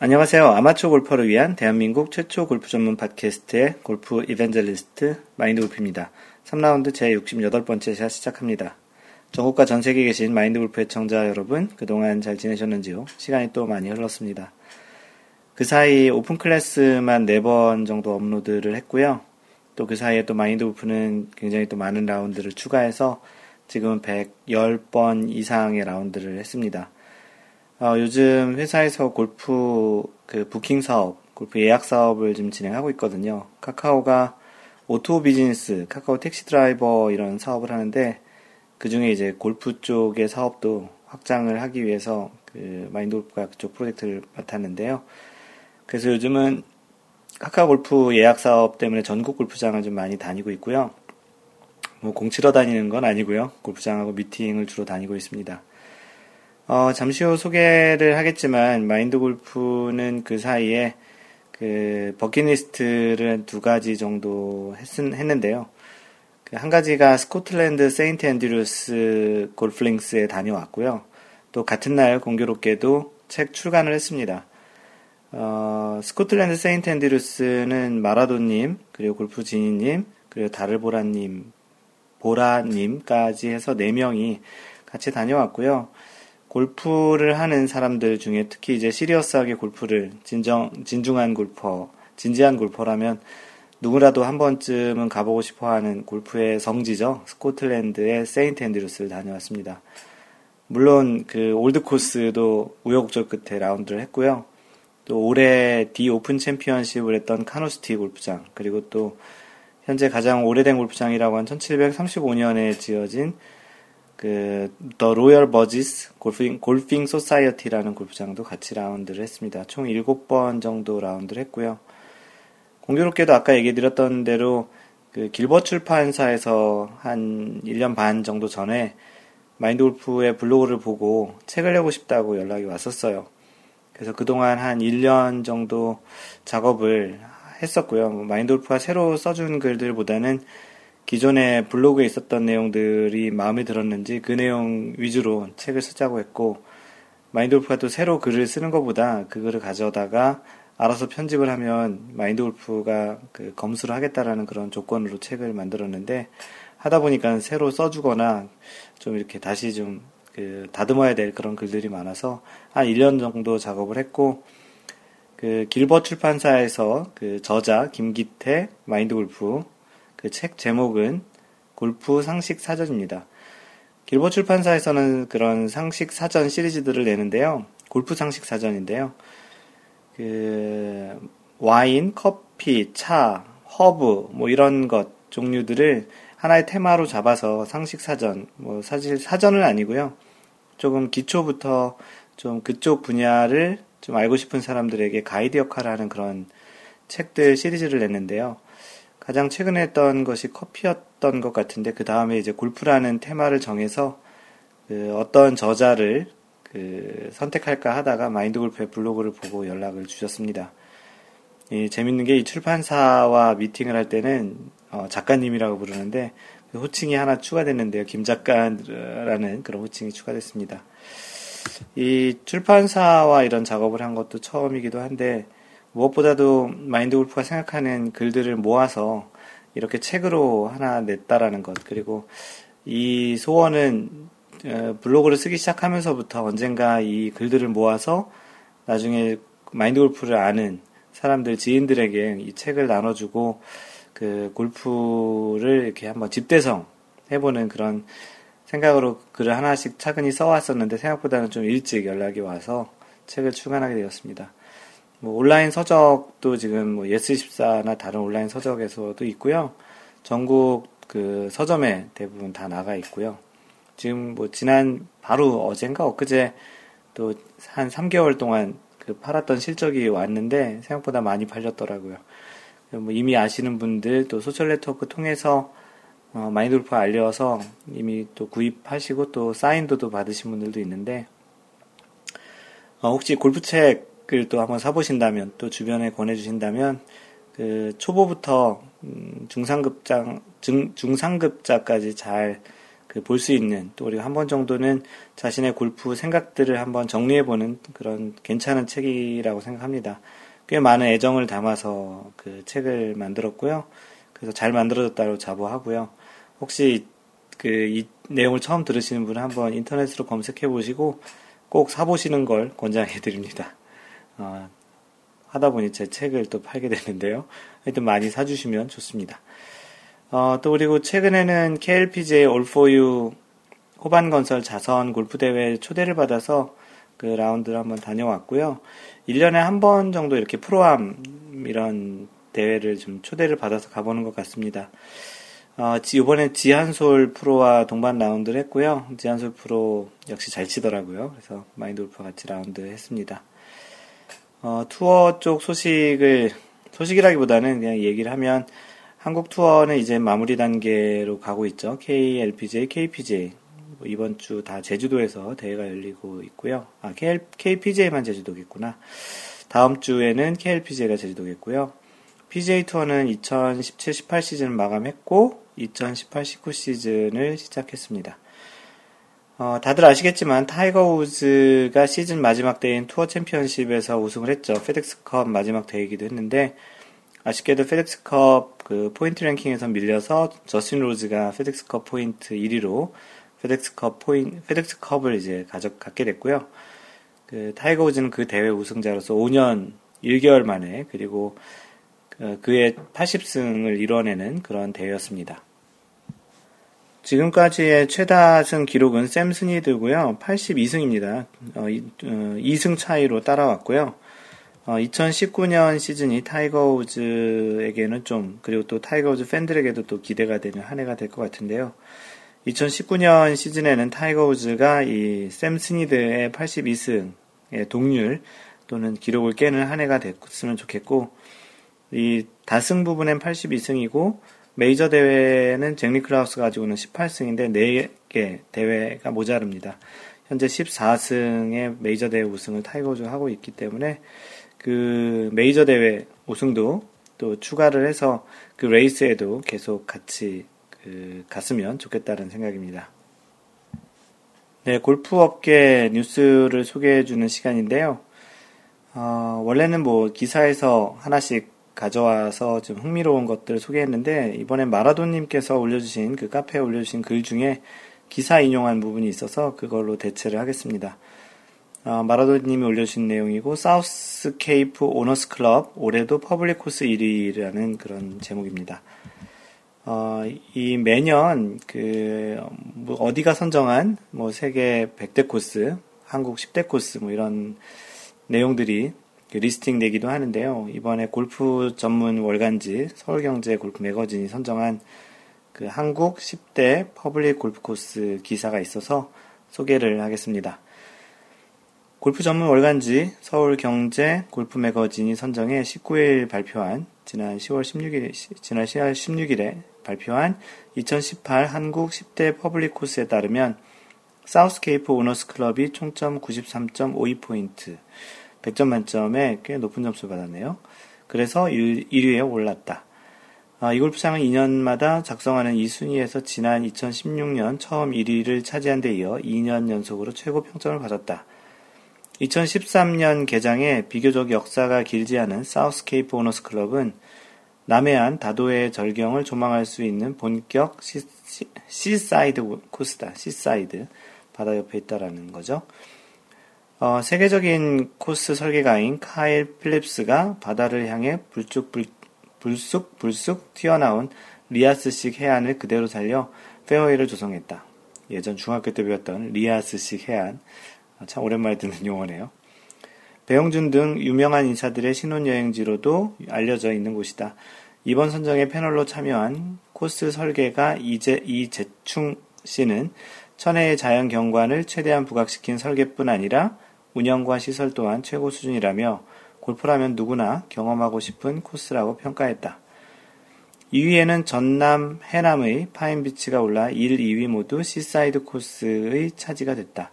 안녕하세요. 아마추어 골퍼를 위한 대한민국 최초 골프 전문 팟캐스트의 골프 이벤젤리스트 마인드골프입니다. 3라운드 제68번째 샷 시작합니다. 전국과 전세계에 계신 마인드골프 애청자 여러분, 그동안 잘 지내셨는지요? 시간이 또 많이 흘렀습니다. 그 사이 오픈 클래스만 4번 정도 업로드를 했고요. 또 그 사이에 또 마인드골프는 굉장히 또 많은 라운드를 추가해서 지금 110번 이상의 라운드를 했습니다. 요즘 회사에서 골프 그 부킹 사업, 골프 예약 사업을 지금 진행하고 있거든요. 카카오가 오토 비즈니스, 카카오 택시 드라이버 이런 사업을 하는데, 그 중에 이제 골프 쪽의 사업도 확장을 하기 위해서 그 마인드 골프가 그쪽 프로젝트를 맡았는데요. 그래서 요즘은 카카오 골프 예약 사업 때문에 전국 골프장을 좀 많이 다니고 있고요. 뭐 공 치러 다니는 건 아니고요. 골프장하고 미팅을 주로 다니고 있습니다. 잠시 후 소개를 하겠지만, 마인드 골프는 그 사이에 그 버킷리스트를 2가지 정도 했는데요. 그 1가지가 스코틀랜드 세인트 앤드루스 골프링스에 다녀왔고요. 또 같은 날 공교롭게도 책 출간을 했습니다. 스코틀랜드 세인트 앤드루스는 마라도님, 그리고 골프진이님, 그리고 다르보라님, 보라님까지 해서 4명이 같이 다녀왔고요. 골프를 하는 사람들 중에 특히 이제 시리어스하게 골프를 진중한 골퍼, 진지한 골퍼라면 누구라도 한 번쯤은 가보고 싶어하는 골프의 성지죠. 스코틀랜드의 세인트 앤드루스를 다녀왔습니다. 물론 그 올드코스도 우여곡절 끝에 라운드를 했고요. 또 올해 D 오픈 챔피언십을 했던 카누스티 골프장, 그리고 또 현재 가장 오래된 골프장이라고 한 1735년에 지어진 그 더 로열 버지스 골핑 소사이어티라는 골프장도 같이 라운드를 했습니다. 총 7번 정도 라운드를 했고요. 공교롭게도 아까 얘기 드렸던 대로 그 길벗 출판사에서 한 1년 반 정도 전에 마인드 골프의 블로그를 보고 책을 내고 싶다고 연락이 왔었어요. 그래서 그동안 한 1년 정도 작업을 했었고요. 마인드 골프가 새로 써준 글들보다는 기존에 블로그에 있었던 내용들이 마음에 들었는지 그 내용 위주로 책을 쓰자고 했고, 마인드골프가 또 새로 글을 쓰는 것보다 그 글을 가져다가 알아서 편집을 하면 마인드골프가 그 검수를 하겠다라는 그런 조건으로 책을 만들었는데, 하다 보니까 새로 써주거나 좀 이렇게 다시 좀 그 다듬어야 될 그런 글들이 많아서 한 1년 정도 작업을 했고, 그 길벗 출판사에서 그 저자 김기태 마인드골프, 그 책 제목은 골프 상식 사전입니다. 길벗 출판사에서는 그런 상식 사전 시리즈들을 내는데요. 골프 상식 사전인데요. 그 와인, 커피, 차, 허브 뭐 이런 것 종류들을 하나의 테마로 잡아서 상식 사전, 뭐 사실 사전은 아니고요. 조금 기초부터 좀 그쪽 분야를 좀 알고 싶은 사람들에게 가이드 역할을 하는 그런 책들 시리즈를 냈는데요. 가장 최근에 했던 것이 커피였던 것 같은데, 그 다음에 이제 골프라는 테마를 정해서 그 어떤 저자를 그 선택할까 하다가 마인드골프의 블로그를 보고 연락을 주셨습니다. 이 재밌는 게 이 출판사와 미팅을 할 때는 작가님이라고 부르는데 그 호칭이 하나 추가됐는데요. 김 작가라는 그런 호칭이 추가됐습니다. 이 출판사와 이런 작업을 한 것도 처음이기도 한데, 무엇보다도 마인드골프가 생각하는 글들을 모아서 이렇게 책으로 하나 냈다라는 것, 그리고 이 소원은 블로그를 쓰기 시작하면서부터 언젠가 이 글들을 모아서 나중에 마인드골프를 아는 사람들, 지인들에게 이 책을 나눠주고 그 골프를 이렇게 한번 집대성 해보는 그런 생각으로 글을 하나씩 차근히 써왔었는데, 생각보다는 좀 일찍 연락이 와서 책을 출간하게 되었습니다. 뭐 온라인 서적도 지금 뭐 예스24나 다른 온라인 서적에서도 있고요. 전국 그 서점에 대부분 다 나가 있고요. 지금 뭐 지난 바로 어젠가 엊그제 또 한 3개월 동안 그 팔았던 실적이 왔는데 생각보다 많이 팔렸더라고요. 뭐 이미 아시는 분들 또 소셜 네트워크 통해서 마인드골프 알려서 이미 또 구입하시고 또 사인도 받으신 분들도 있는데, 혹시 골프책 또 한번 사보신다면, 또 주변에 권해주신다면, 그 초보부터 중상급자까지 잘 볼 수 있는, 또 우리가 한 번 정도는 자신의 골프 생각들을 한번 정리해보는 그런 괜찮은 책이라고 생각합니다. 꽤 많은 애정을 담아서 그 책을 만들었고요. 그래서 잘 만들어졌다고 자부하고요. 혹시 이 내용을 처음 들으시는 분은 한번 인터넷으로 검색해보시고 꼭 사보시는 걸 권장해드립니다. 하다보니 제 책을 또 팔게 됐는데요. 하여튼 많이 사주시면 좋습니다. 또 그리고 최근에는 KLPJ 올포유 호반건설 자선 골프대회에 초대를 받아서 그 라운드를 한번 다녀왔고요. 1년에 한 번 정도 이렇게 프로암 이런 대회를 좀 초대를 받아서 가보는 것 같습니다. 이번에 지한솔 프로와 동반 라운드를 했고요. 지한솔 프로 역시 잘 치더라고요. 그래서 마인드골프와 같이 라운드 했습니다. 투어 쪽 소식이라기보다는 그냥 얘기를 하면 한국 투어는 이제 마무리 단계로 가고 있죠. KLPJ, KPJ 이번 주 다 제주도에서 대회가 열리고 있고요. KPJ만 제주도겠구나. 다음 주에는 KLPJ가 제주도겠고요. PGA 투어는 2017-18 시즌 마감했고 2018-19 시즌을 시작했습니다. 다들 아시겠지만 타이거 우즈가 시즌 마지막 대회인 투어 챔피언십에서 우승을 했죠. 페덱스컵 마지막 대회이기도 했는데 아쉽게도 페덱스컵 그 포인트 랭킹에서 밀려서 저스틴 로즈가 페덱스컵 포인트 1위로 페덱스컵을 이제 가져갔게 됐고요. 그 타이거 우즈는 그 대회 우승자로서 5년 1개월 만에 그리고 그의 80승을 이뤄내는 그런 대회였습니다. 지금까지의 최다승 기록은 샘 스니드고요. 82승입니다. 2승 차이로 따라왔고요. 2019년 시즌이 타이거 우즈에게는 좀 그리고 또 타이거 우즈 팬들에게도 또 기대가 되는 한 해가 될 것 같은데요. 2019년 시즌에는 타이거 우즈가 이 샘 스니드의 82승의 동률 또는 기록을 깨는 한 해가 됐으면 좋겠고 이 다승 부분엔 82승이고 메이저 대회는 잭 니클라우스가 가지고 있는 18승인데 4개 대회가 모자릅니다. 현재 14승의 메이저 대회 우승을 타이거 우즈가 하고 있기 때문에 그 메이저 대회 우승도 또 추가를 해서 그 레이스에도 계속 같이 갔으면 좋겠다는 생각입니다. 네, 골프업계 뉴스를 소개해주는 시간인데요. 원래는 뭐 기사에서 하나씩 가져와서 좀 흥미로운 것들을 소개했는데 이번에 마라도님께서 올려주신 그 카페에 올려주신 글 중에 기사 인용한 부분이 있어서 그걸로 대체를 하겠습니다. 마라도님이 올려주신 내용이고 사우스케이프 오너스 클럽 올해도 퍼블릭 코스 1위라는 그런 제목입니다. 이 매년 뭐 어디가 선정한 뭐 세계 100대 코스, 한국 10대 코스 뭐 이런 내용들이 리스팅 되기도 하는데요. 이번에 골프 전문 월간지 서울경제 골프 매거진이 선정한 그 한국 10대 퍼블릭 골프 코스 기사가 있어서 소개를 하겠습니다. 골프 전문 월간지 서울경제 골프 매거진이 선정해 19일 발표한 지난 10월 16일에 발표한 2018 한국 10대 퍼블릭 코스에 따르면 사우스케이프 오너스 클럽이 총점 93.52포인트 100점 만점에 꽤 높은 점수를 받았네요. 그래서 1위에 올랐다. 이 골프장은 2년마다 작성하는 이 순위에서 지난 2016년 처음 1위를 차지한 데 이어 2년 연속으로 최고 평점을 받았다. 2013년 개장에 비교적 역사가 길지 않은 사우스케이프 오너스 클럽은 남해안 다도해의 절경을 조망할 수 있는 본격 시사이드 코스다. 시사이드 바다 옆에 있다라는 거죠. 세계적인 코스 설계가인 카일 필립스가 바다를 향해 불쑥불쑥 튀어나온 리아스식 해안을 그대로 살려 페어웨이를 조성했다. 예전 중학교 때 배웠던 리아스식 해안. 참 오랜만에 듣는 용어네요. 배용준 등 유명한 인사들의 신혼여행지로도 알려져 있는 곳이다. 이번 선정의 패널로 참여한 코스 설계가 이재충 씨는 천혜의 자연 경관을 최대한 부각시킨 설계뿐 아니라 운영과 시설 또한 최고 수준이라며 골프라면 누구나 경험하고 싶은 코스라고 평가했다. 2위에는 전남, 해남의 파인비치가 올라 1, 2위 모두 시사이드 코스의 차지가 됐다.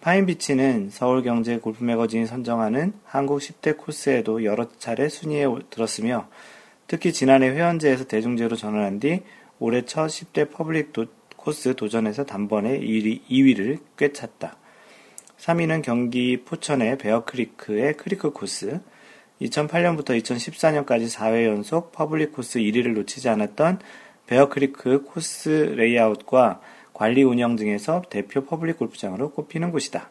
파인비치는 서울경제 골프 매거진이 선정하는 한국 10대 코스에도 여러 차례 순위에 들었으며 특히 지난해 회원제에서 대중제로 전환한 뒤 올해 첫 10대 퍼블릭 코스 도전에서 단번에 2위를 꿰찼다. 3위는 경기 포천의 베어크리크의 크리크 코스, 2008년부터 2014년까지 4회 연속 퍼블릭 코스 1위를 놓치지 않았던 베어크리크 코스 레이아웃과 관리 운영 등에서 대표 퍼블릭 골프장으로 꼽히는 곳이다.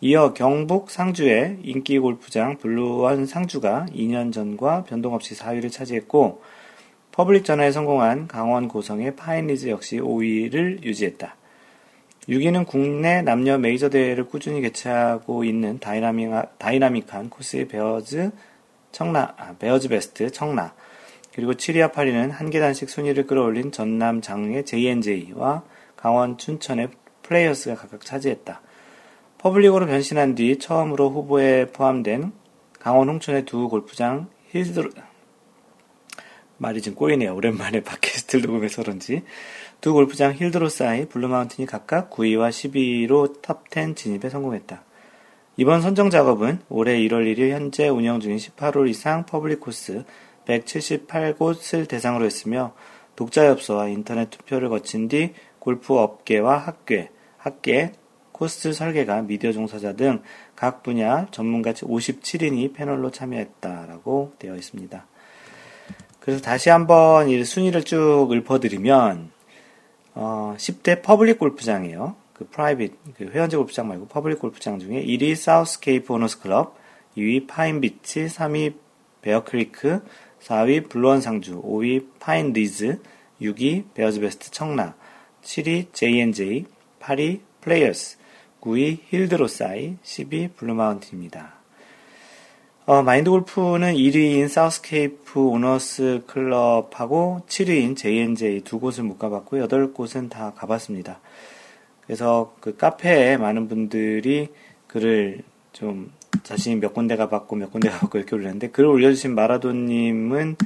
이어 경북 상주의 인기 골프장 블루원 상주가 2년 전과 변동없이 4위를 차지했고, 퍼블릭 전화에 성공한 강원 고성의 파인리즈 역시 5위를 유지했다. 6위는 국내 남녀 메이저 대회를 꾸준히 개최하고 있는 다이나믹한 코스의 베어즈 베스트 청라, 그리고 7위와 8위는 한 계단씩 순위를 끌어올린 전남 장흥의 J&J와 강원 춘천의 플레이어스가 각각 차지했다. 퍼블릭으로 변신한 뒤 처음으로 후보에 포함된 강원 홍천의 두 골프장 말이 좀 꼬이네요. 오랜만에 팟캐스트를 녹음해서 그런지. 두 골프장 힐드로사이, 블루마운틴이 각각 9위와 10위로 탑10 진입에 성공했다. 이번 선정작업은 올해 1월 1일 현재 운영 중인 18홀 이상 퍼블릭 코스 178곳을 대상으로 했으며, 독자협소와 인터넷 투표를 거친 뒤 골프업계와 학계, 코스 설계가, 미디어 종사자 등 각 분야 전문가 57인이 패널로 참여했다라고 되어 있습니다. 그래서 다시 한번 이 순위를 쭉 읊어드리면 10대 퍼블릭 골프장이에요. 그 프라이빗, 그 회원제 골프장 말고 퍼블릭 골프장 중에 1위 사우스케이프 오너스 클럽, 2위 파인비치, 3위 베어크리크, 4위 블루원 상주, 5위 파인리즈, 6위 베어즈 베스트 청라, 7위 J&J, 8위 플레이어스, 9위 힐드로사이, 10위 블루마운틴입니다. 마인드골프는 1위인 사우스케이프 오너스 클럽하고 7위인 J&J 두 곳을 못 가봤고요. 8곳은 다 가봤습니다. 그래서 그 카페에 많은 분들이 글을 좀 자신이 몇 군데 가봤고 몇 군데 가봤고 이렇게 올렸는데, 글을 올려주신 마라도님은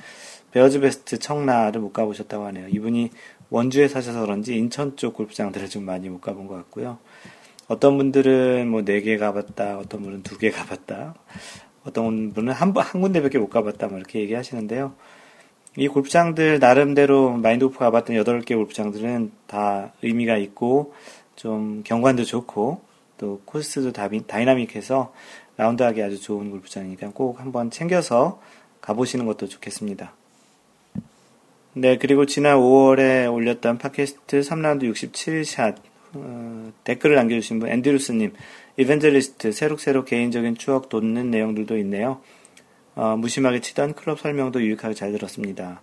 베어즈 베스트 청라를 못 가보셨다고 하네요. 이분이 원주에 사셔서 그런지 인천 쪽 골프장들을 좀 많이 못 가본 것 같고요. 어떤 분들은 뭐 4개 가봤다, 어떤 분은 2개 가봤다, 어떤 분은 한 군데밖에 못 가봤다, 뭐 이렇게 얘기하시는데요. 이 골프장들 나름대로 마인드골프 가봤던 8개 골프장들은 다 의미가 있고, 좀 경관도 좋고, 또 코스도 다이나믹해서 라운드하기 아주 좋은 골프장이니까 꼭 한번 챙겨서 가보시는 것도 좋겠습니다. 네, 그리고 지난 5월에 올렸던 팟캐스트 3라운드 67샷 댓글을 남겨주신 분, 앤드루스님, 이벤젤리스트, 새록새록 개인적인 추억 돋는 내용들도 있네요. 무심하게 치던 클럽 설명도 유익하게 잘 들었습니다.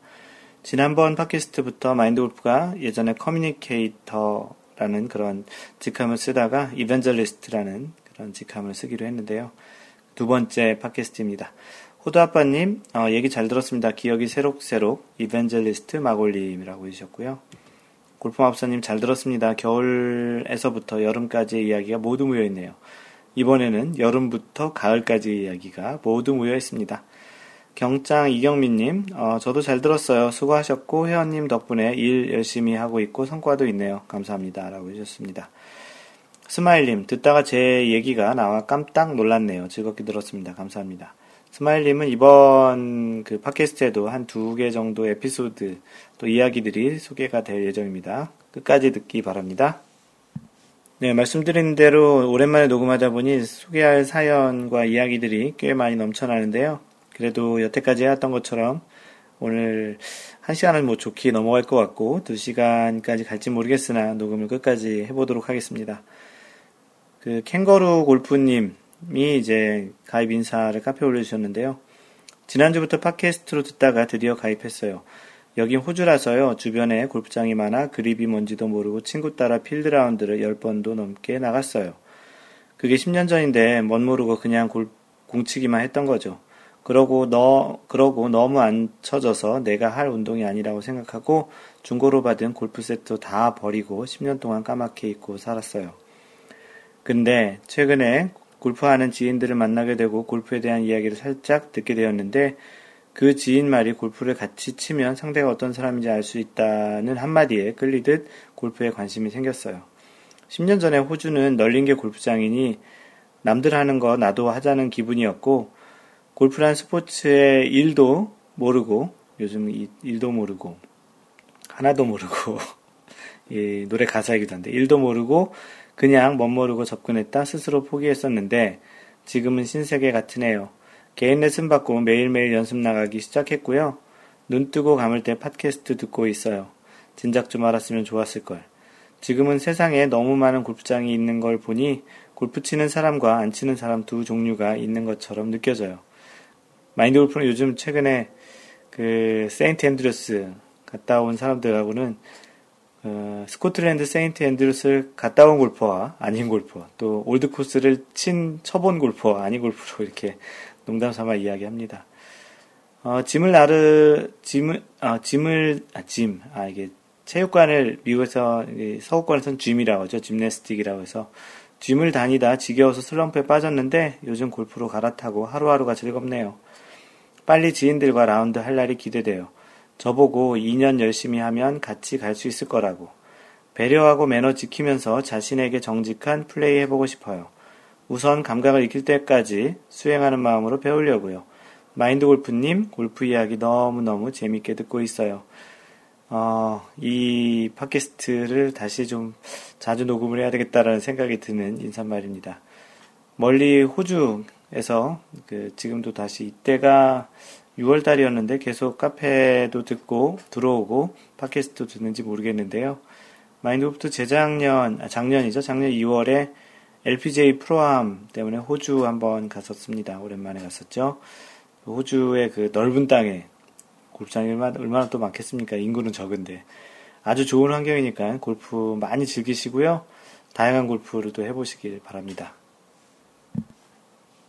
지난번 팟캐스트부터 마인드골프가 예전에 커뮤니케이터라는 그런 직함을 쓰다가 이벤젤리스트라는 그런 직함을 쓰기로 했는데요. 2번째 팟캐스트입니다. 호두아빠님, 얘기 잘 들었습니다. 기억이 새록새록, 이벤젤리스트 마골님이라고 해주셨고요. 골프마법사님, 잘 들었습니다. 겨울에서부터 여름까지의 이야기가 모두 모여있네요. 이번에는 여름부터 가을까지의 이야기가 모두 모여있습니다. 경장 이경민님, 저도 잘 들었어요. 수고하셨고 회원님 덕분에 일 열심히 하고 있고 성과도 있네요. 감사합니다. 라고 해주셨습니다. 스마일님, 듣다가 제 얘기가 나와 깜짝 놀랐네요. 즐겁게 들었습니다. 감사합니다. 스마일님은 이번 그 팟캐스트에도 한 2개 정도 에피소드 또 이야기들이 소개가 될 예정입니다. 끝까지 듣기 바랍니다. 네, 말씀드린 대로 오랜만에 녹음하다 보니 소개할 사연과 이야기들이 꽤 많이 넘쳐나는데요. 그래도 여태까지 해왔던 것처럼 오늘 1시간을 뭐 좋게 넘어갈 것 같고 2시간까지 갈지 모르겠으나 녹음을 끝까지 해보도록 하겠습니다. 그 캥거루 골프님, 이 이제 가입 인사를 카페에 올려주셨는데요. 지난주부터 팟캐스트로 듣다가 드디어 가입했어요. 여긴 호주라서요. 주변에 골프장이 많아 그립이 뭔지도 모르고 친구 따라 필드라운드를 10번도 넘게 나갔어요. 그게 10년 전인데 멋 모르고 그냥 공치기만 했던 거죠. 그러고 너무 안 쳐져서 내가 할 운동이 아니라고 생각하고 중고로 받은 골프 세트 다 버리고 10년 동안 까맣게 잊고 살았어요. 근데 최근에 골프하는 지인들을 만나게 되고 골프에 대한 이야기를 살짝 듣게 되었는데, 그 지인 말이 골프를 같이 치면 상대가 어떤 사람인지 알 수 있다는 한마디에 끌리듯 골프에 관심이 생겼어요. 10년 전에 호주는 널린 게 골프장이니 남들 하는 거 나도 하자는 기분이었고, 골프란 스포츠의 일도 모르고, 요즘 일도 모르고 하나도 모르고 이 노래 가사이기도 한데, 일도 모르고 그냥 멋모르고 접근했다 스스로 포기했었는데 지금은 신세계 같은 해요. 개인 레슨 받고 매일매일 연습 나가기 시작했고요. 눈 뜨고 감을 때 팟캐스트 듣고 있어요. 진작 좀 알았으면 좋았을걸. 지금은 세상에 너무 많은 골프장이 있는 걸 보니 골프 치는 사람과 안 치는 사람 두 종류가 있는 것처럼 느껴져요. 마인드골프는 요즘 최근에 그 세인트 앤드루스 갔다 온 사람들하고는 스코틀랜드 세인트 앤드루스를 갔다 온 골퍼와 아닌 골퍼, 또 올드코스를 쳐본 골퍼와 아닌 골퍼로 이렇게 농담삼아 이야기합니다. 이게 체육관을 미국에서 서구권에서는 짐이라고 하죠. 짐내스틱이라고 해서 짐을 다니다 지겨워서 슬럼프에 빠졌는데 요즘 골프로 갈아타고 하루하루가 즐겁네요. 빨리 지인들과 라운드 할 날이 기대돼요. 저보고 2년 열심히 하면 같이 갈 수 있을 거라고. 배려하고 매너 지키면서 자신에게 정직한 플레이 해보고 싶어요. 우선 감각을 익힐 때까지 수행하는 마음으로 배우려고요. 마인드골프님 골프 이야기 너무너무 재밌게 듣고 있어요. 이 팟캐스트를 다시 좀 자주 녹음을 해야 되겠다라는 생각이 드는 인사말입니다. 멀리 호주에서 지금도 다시 이때가 6월달이었는데 계속 카페도 듣고 들어오고 팟캐스트도 듣는지 모르겠는데요. 마인드골프도 작년 2월에 LPGA 프로암 때문에 호주 한번 갔었습니다. 오랜만에 갔었죠. 호주의 그 넓은 땅에 골프장이 얼마나 또 많겠습니까? 인구는 적은데 아주 좋은 환경이니까 골프 많이 즐기시고요. 다양한 골프를 또 해보시길 바랍니다.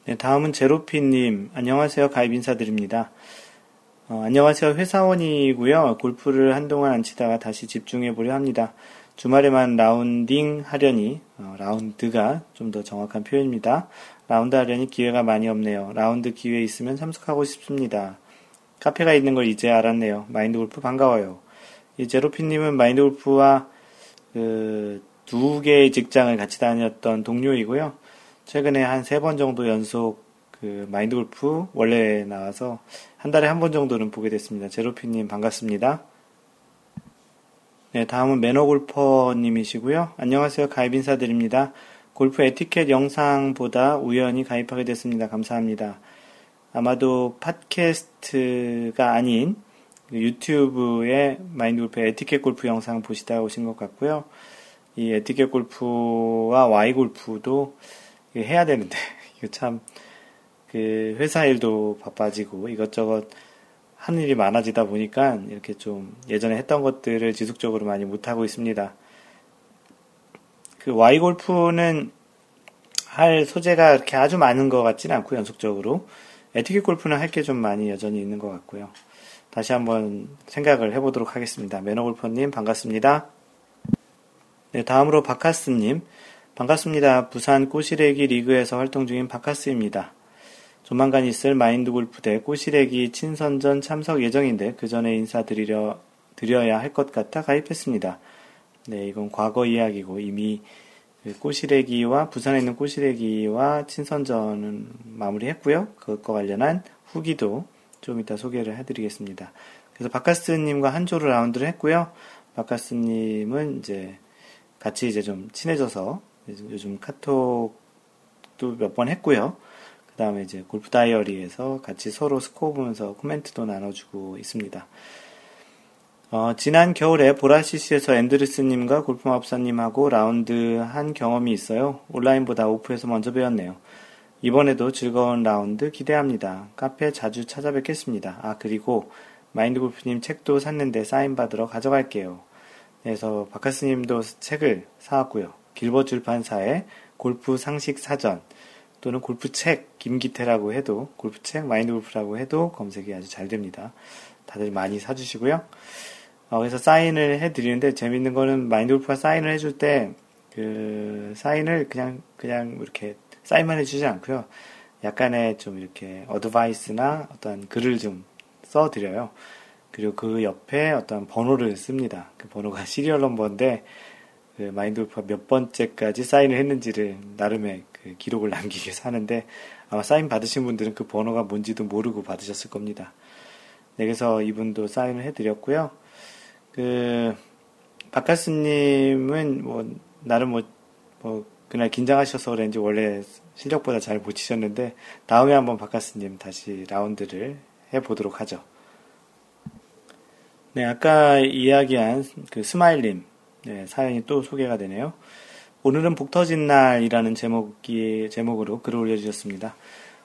네, 다음은 제로피님. 안녕하세요. 가입 인사드립니다. 안녕하세요. 회사원이고요. 골프를 한동안 안 치다가 다시 집중해보려 합니다. 주말에만 라운딩 하려니, 라운드가 좀 더 정확한 표현입니다. 라운드 하려니 기회가 많이 없네요. 라운드 기회 있으면 참석하고 싶습니다. 카페가 있는 걸 이제 알았네요. 마인드골프 반가워요. 이 제로피님은 마인드골프와 두 개의 직장을 같이 다녔던 동료이고요. 최근에 한 3번 정도 연속 마인드골프 원래 나와서 한 달에 1번 정도는 보게 됐습니다. 제로피님 반갑습니다. 네, 다음은 매너골퍼님이시고요. 안녕하세요. 가입 인사드립니다. 골프 에티켓 영상보다 우연히 가입하게 됐습니다. 감사합니다. 아마도 팟캐스트가 아닌 유튜브의 마인드골프 에티켓 골프 영상 보시다 오신 것 같고요. 이 에티켓 골프와 Y골프도 해야 되는데, 이거 참, 회사 일도 바빠지고 이것저것 하는 일이 많아지다 보니까 이렇게 좀 예전에 했던 것들을 지속적으로 많이 못하고 있습니다. Y골프는 할 소재가 이렇게 아주 많은 것 같진 않고 연속적으로. 에티켓 골프는 할 게 좀 많이 여전히 있는 것 같고요. 다시 한번 생각을 해보도록 하겠습니다. 매너골퍼님 반갑습니다. 네, 다음으로 바카스님. 반갑습니다. 부산 꼬시래기 리그에서 활동 중인 바카스입니다. 조만간 있을 마인드골프대 꼬시래기 친선전 참석 예정인데 그 전에 인사드려야 할 것 같아 가입했습니다. 네, 이건 과거 이야기고 이미 꼬시래기와 부산에 있는 꼬시래기와 친선전은 마무리했고요. 그것과 관련한 후기도 좀 이따 소개를 해드리겠습니다. 그래서 바카스님과 한 조를 라운드를 했고요. 바카스님은 이제 같이 이제 좀 친해져서 요즘 카톡도 몇 번 했고요. 그 다음에 이제 골프 다이어리에서 같이 서로 스코어 보면서 코멘트도 나눠주고 있습니다. 지난 겨울에 보라CC에서 앤드루스님과 골프마법사님하고 라운드 한 경험이 있어요. 온라인보다 오프에서 먼저 배웠네요. 이번에도 즐거운 라운드 기대합니다. 카페 자주 찾아뵙겠습니다. 그리고 마인드골프님 책도 샀는데 사인받으러 가져갈게요. 그래서 바카스님도 책을 사왔고요. 길벗 출판사의 골프 상식 사전 또는 골프책 김기태라고 해도 골프책 마인드골프라고 해도 검색이 아주 잘 됩니다. 다들 많이 사주시고요. 그래서 사인을 해드리는데 재밌는 거는 마인드골프가 사인을 해줄 때 사인을 그냥 이렇게 사인만 해주지 않고요. 약간의 좀 이렇게 어드바이스나 어떤 글을 좀 써드려요. 그리고 그 옆에 어떤 번호를 씁니다. 그 번호가 시리얼 넘버인데 마인드골프가 몇 번째까지 사인을 했는지를 나름의 기록을 남기기 위해서 하는데 아마 사인 받으신 분들은 그 번호가 뭔지도 모르고 받으셨을 겁니다. 네, 그래서 이분도 사인을 해드렸고요. 박카스님은 뭐 나름 그날 긴장하셔서 그런지 원래 실력보다 잘 못 치셨는데 다음에 한번 박카스님 다시 라운드를 해보도록 하죠. 네, 아까 이야기한 그 스마일님 네, 사연이 또 소개가 되네요. 오늘은 복 터진 날이라는 제목으로 글을 올려주셨습니다.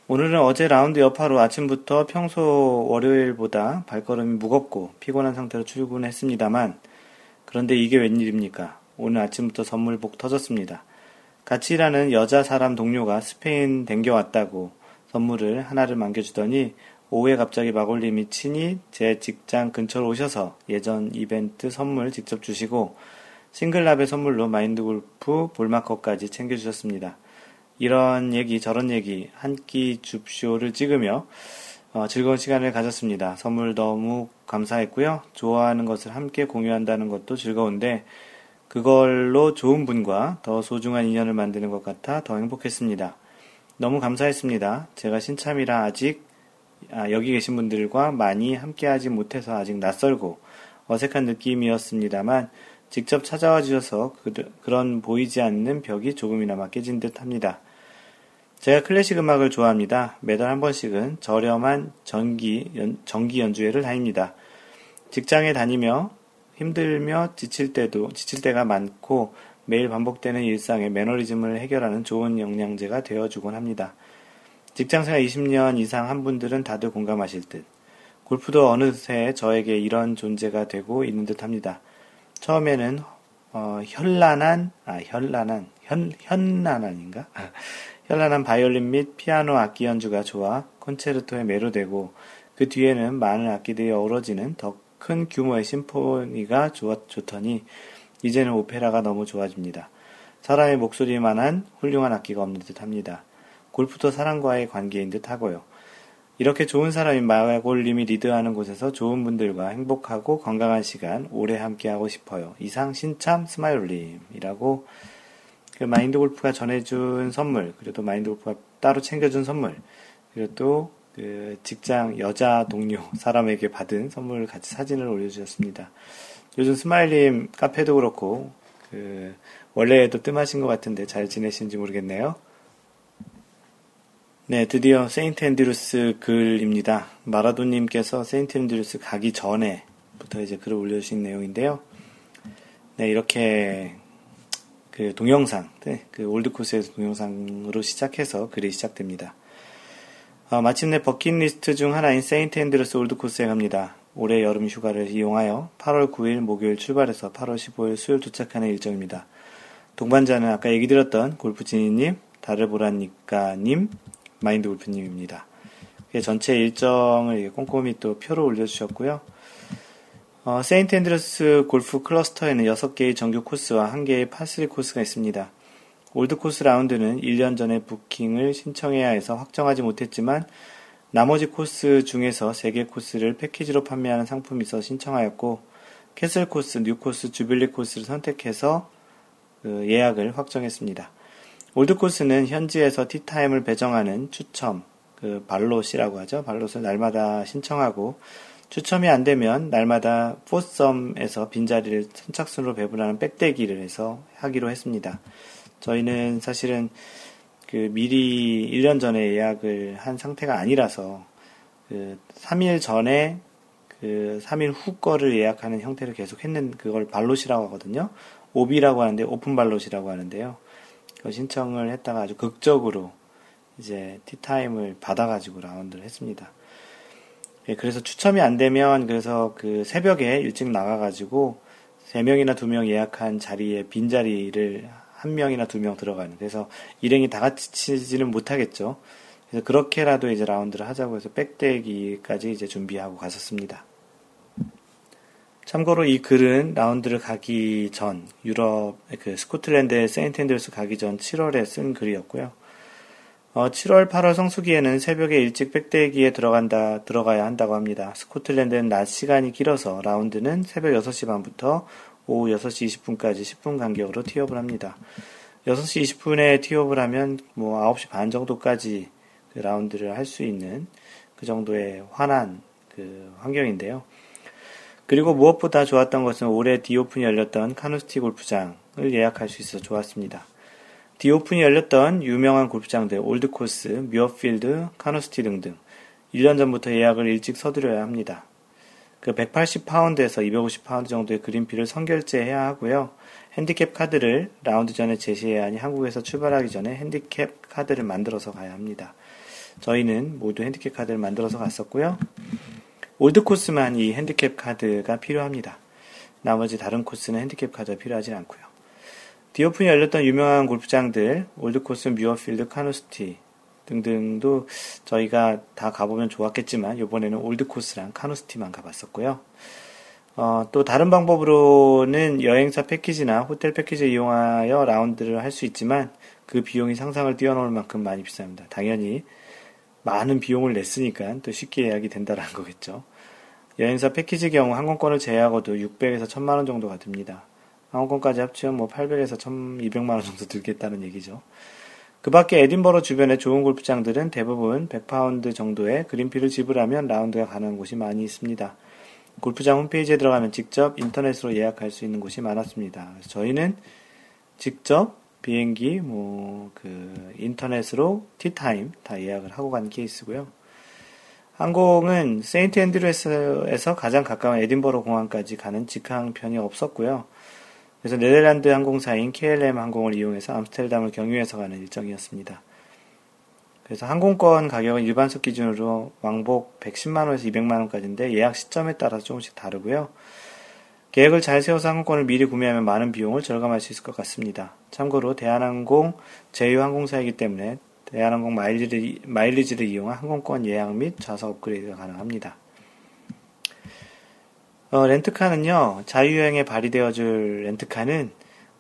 오늘은 어제 라운드 여파로 아침부터 평소 월요일보다 발걸음이 무겁고 피곤한 상태로 출근했습니다만 그런데 이게 웬일입니까? 오늘 아침부터 선물 복 터졌습니다. 같이 일하는 여자 사람 동료가 스페인 댕겨왔다고 선물을 하나를 만겨주더니 오후에 갑자기 마골님이 친히 제 직장 근처로 오셔서 예전 이벤트 선물 직접 주시고 싱글랍의 선물로 마인드골프 볼마커까지 챙겨주셨습니다. 이런 얘기 저런 얘기 한 끼 줍쇼를 찍으며 즐거운 시간을 가졌습니다. 선물 너무 감사했고요. 좋아하는 것을 함께 공유한다는 것도 즐거운데 그걸로 좋은 분과 더 소중한 인연을 만드는 것 같아 더 행복했습니다. 너무 감사했습니다. 제가 신참이라 여기 계신 분들과 많이 함께하지 못해서 아직 낯설고 어색한 느낌이었습니다만 직접 찾아와 주셔서 그런 보이지 않는 벽이 조금이나마 깨진 듯 합니다. 제가 클래식 음악을 좋아합니다. 매달 한 번씩은 저렴한 정기 연주회를 다닙니다. 직장에 다니며 힘들며 지칠 때가 많고 매일 반복되는 일상의 매너리즘을 해결하는 좋은 영양제가 되어주곤 합니다. 직장생활 20년 이상 한 분들은 다들 공감하실 듯. 골프도 어느새 저에게 이런 존재가 되고 있는 듯 합니다. 처음에는 현란한 바이올린 및 피아노 악기 연주가 좋아 콘체르토에 매료되고 그 뒤에는 많은 악기들이 어우러지는 더 큰 규모의 심포니가 좋더니 이제는 오페라가 너무 좋아집니다. 사람의 목소리만한 훌륭한 악기가 없는 듯 합니다. 골프도 사람과의 관계인 듯 하고요. 이렇게 좋은 사람인 마골님이 리드하는 곳에서 좋은 분들과 행복하고 건강한 시간 오래 함께하고 싶어요. 이상 신참 스마일님이라고 그 마인드골프가 전해준 선물 그리고 또 마인드골프가 따로 챙겨준 선물 그리고 또 그 직장 여자 동료 사람에게 받은 선물을 같이 사진을 올려주셨습니다. 요즘 스마일님 카페도 그렇고 그 원래도 뜸하신 것 같은데 잘 지내시는지 모르겠네요. 네, 드디어 세인트 앤드루스 글입니다. 마라도님께서 세인트 앤드루스 가기 전에부터 이제 글을 올려주신 내용인데요. 네, 이렇게 그 동영상, 그 올드코스에서 동영상으로 시작해서 글이 시작됩니다. 마침내 버킷리스트 중 하나인 세인트 앤드루스 올드코스에 갑니다. 올해 여름 휴가를 이용하여 8월 9일 목요일 출발해서 8월 15일 수요일 도착하는 일정입니다. 동반자는 아까 얘기 드렸던 골프진이님, 다르보라니까님, 마인드 골프님입니다. 전체 일정을 꼼꼼히 또 표로 올려주셨고요. 세인트 앤드루스 골프 클러스터에는 6개의 정규 코스와 1개의 파3 코스가 있습니다. 올드코스 라운드는 1년 전에 부킹을 신청해야 해서 확정하지 못했지만 나머지 코스 중에서 3개 코스를 패키지로 판매하는 상품이 있어 신청하였고 캐슬 코스, 뉴 코스, 주빌리 코스를 선택해서 예약을 확정했습니다. 올드코스는 현지에서 티타임을 배정하는 추첨, 발롯이라고 하죠. 발롯을 날마다 신청하고 추첨이 안되면 날마다 포썸에서 빈자리를 선착순으로 배분하는 백대기를 해서 하기로 했습니다. 저희는 사실은 미리 1년 전에 예약을 한 상태가 아니라서 3일 전에 3일 후 거를 예약하는 형태를 계속 했는 그걸 발롯이라고 하거든요. 오비라고 하는데 오픈 발롯이라고 하는데요. 신청을 했다가 아주 극적으로 이제 티타임을 받아가지고 라운드를 했습니다. 예, 그래서 추첨이 안 되면 그래서 그 새벽에 일찍 나가가지고 3명이나 2명 예약한 자리에 빈자리를 1명이나 2명 들어가는 그래서 일행이 다 같이 치지는 못하겠죠. 그래서 그렇게라도 이제 라운드를 하자고 해서 백대기까지 이제 준비하고 갔었습니다. 참고로 이 글은 라운드를 가기 전 유럽 스코틀랜드의 세인트 앤드루스 가기 전 7월에 쓴 글이었고요. 7월 8월 성수기에는 새벽에 일찍 백대기에 들어가야 한다고 합니다. 스코틀랜드는 낮 시간이 길어서 라운드는 새벽 6시 반부터 오후 6시 20분까지 10분 간격으로 티업을 합니다. 6시 20분에 티업을 하면 9시 반 정도까지 그 라운드를 할 수 있는 그 정도의 환한 그 환경인데요. 그리고 무엇보다 좋았던 것은 올해 디오픈이 열렸던 카누스티 골프장을 예약할 수 있어 좋았습니다. 디오픈이 열렸던 유명한 골프장들 올드코스, 뮤어필드, 카누스티 등등 1년 전부터 예약을 일찍 서두려야 합니다. 그 180파운드에서 250파운드 정도의 그린피를 선결제해야 하고요. 핸디캡 카드를 라운드 전에 제시해야 하니 한국에서 출발하기 전에 핸디캡 카드를 만들어서 가야 합니다. 저희는 모두 핸디캡 카드를 만들어서 갔었고요. 올드코스만 이 핸디캡 카드가 필요합니다. 나머지 다른 코스는 핸디캡 카드가 필요하지 않고요. 디오픈이 열렸던 유명한 골프장들 올드코스, 뮤어필드, 카누스티 등등도 저희가 다 가보면 좋았겠지만 이번에는 올드코스랑 카누스티만 가봤었고요. 또 다른 방법으로는 여행사 패키지나 호텔 패키지를 이용하여 라운드를 할 수 있지만 그 비용이 상상을 뛰어넘을 만큼 많이 비쌉니다. 당연히 많은 비용을 냈으니까 또 쉽게 예약이 된다는 거겠죠. 여행사 패키지 경우 항공권을 제외하고도 600에서 1000만원 정도가 듭니다. 항공권까지 합치면 800에서 1200만원 정도 들겠다는 얘기죠. 그 밖에 에든버러 주변의 좋은 골프장들은 대부분 100파운드 정도의 그린피를 지불하면 라운드가 가능한 곳이 많이 있습니다. 골프장 홈페이지에 들어가면 직접 인터넷으로 예약할 수 있는 곳이 많았습니다. 그래서 저희는 직접 비행기, 인터넷으로 티타임 다 예약을 하고 간 케이스고요. 항공은 세인트 앤드루스에서 가장 가까운 에든버러 공항까지 가는 직항편이 없었고요. 그래서 네덜란드 항공사인 KLM 항공을 이용해서 암스테르담을 경유해서 가는 일정이었습니다. 그래서 항공권 가격은 일반석 기준으로 왕복 110만원에서 200만원까지인데 예약 시점에 따라서 조금씩 다르고요. 계획을 잘 세워서 항공권을 미리 구매하면 많은 비용을 절감할 수 있을 것 같습니다. 참고로 대한항공 제휴항공사이기 때문에 대한항공 마일리지를 이용한 항공권 예약 및 좌석 업그레이드가 가능합니다. 렌트카는요, 자유여행에 발휘되어줄 렌트카는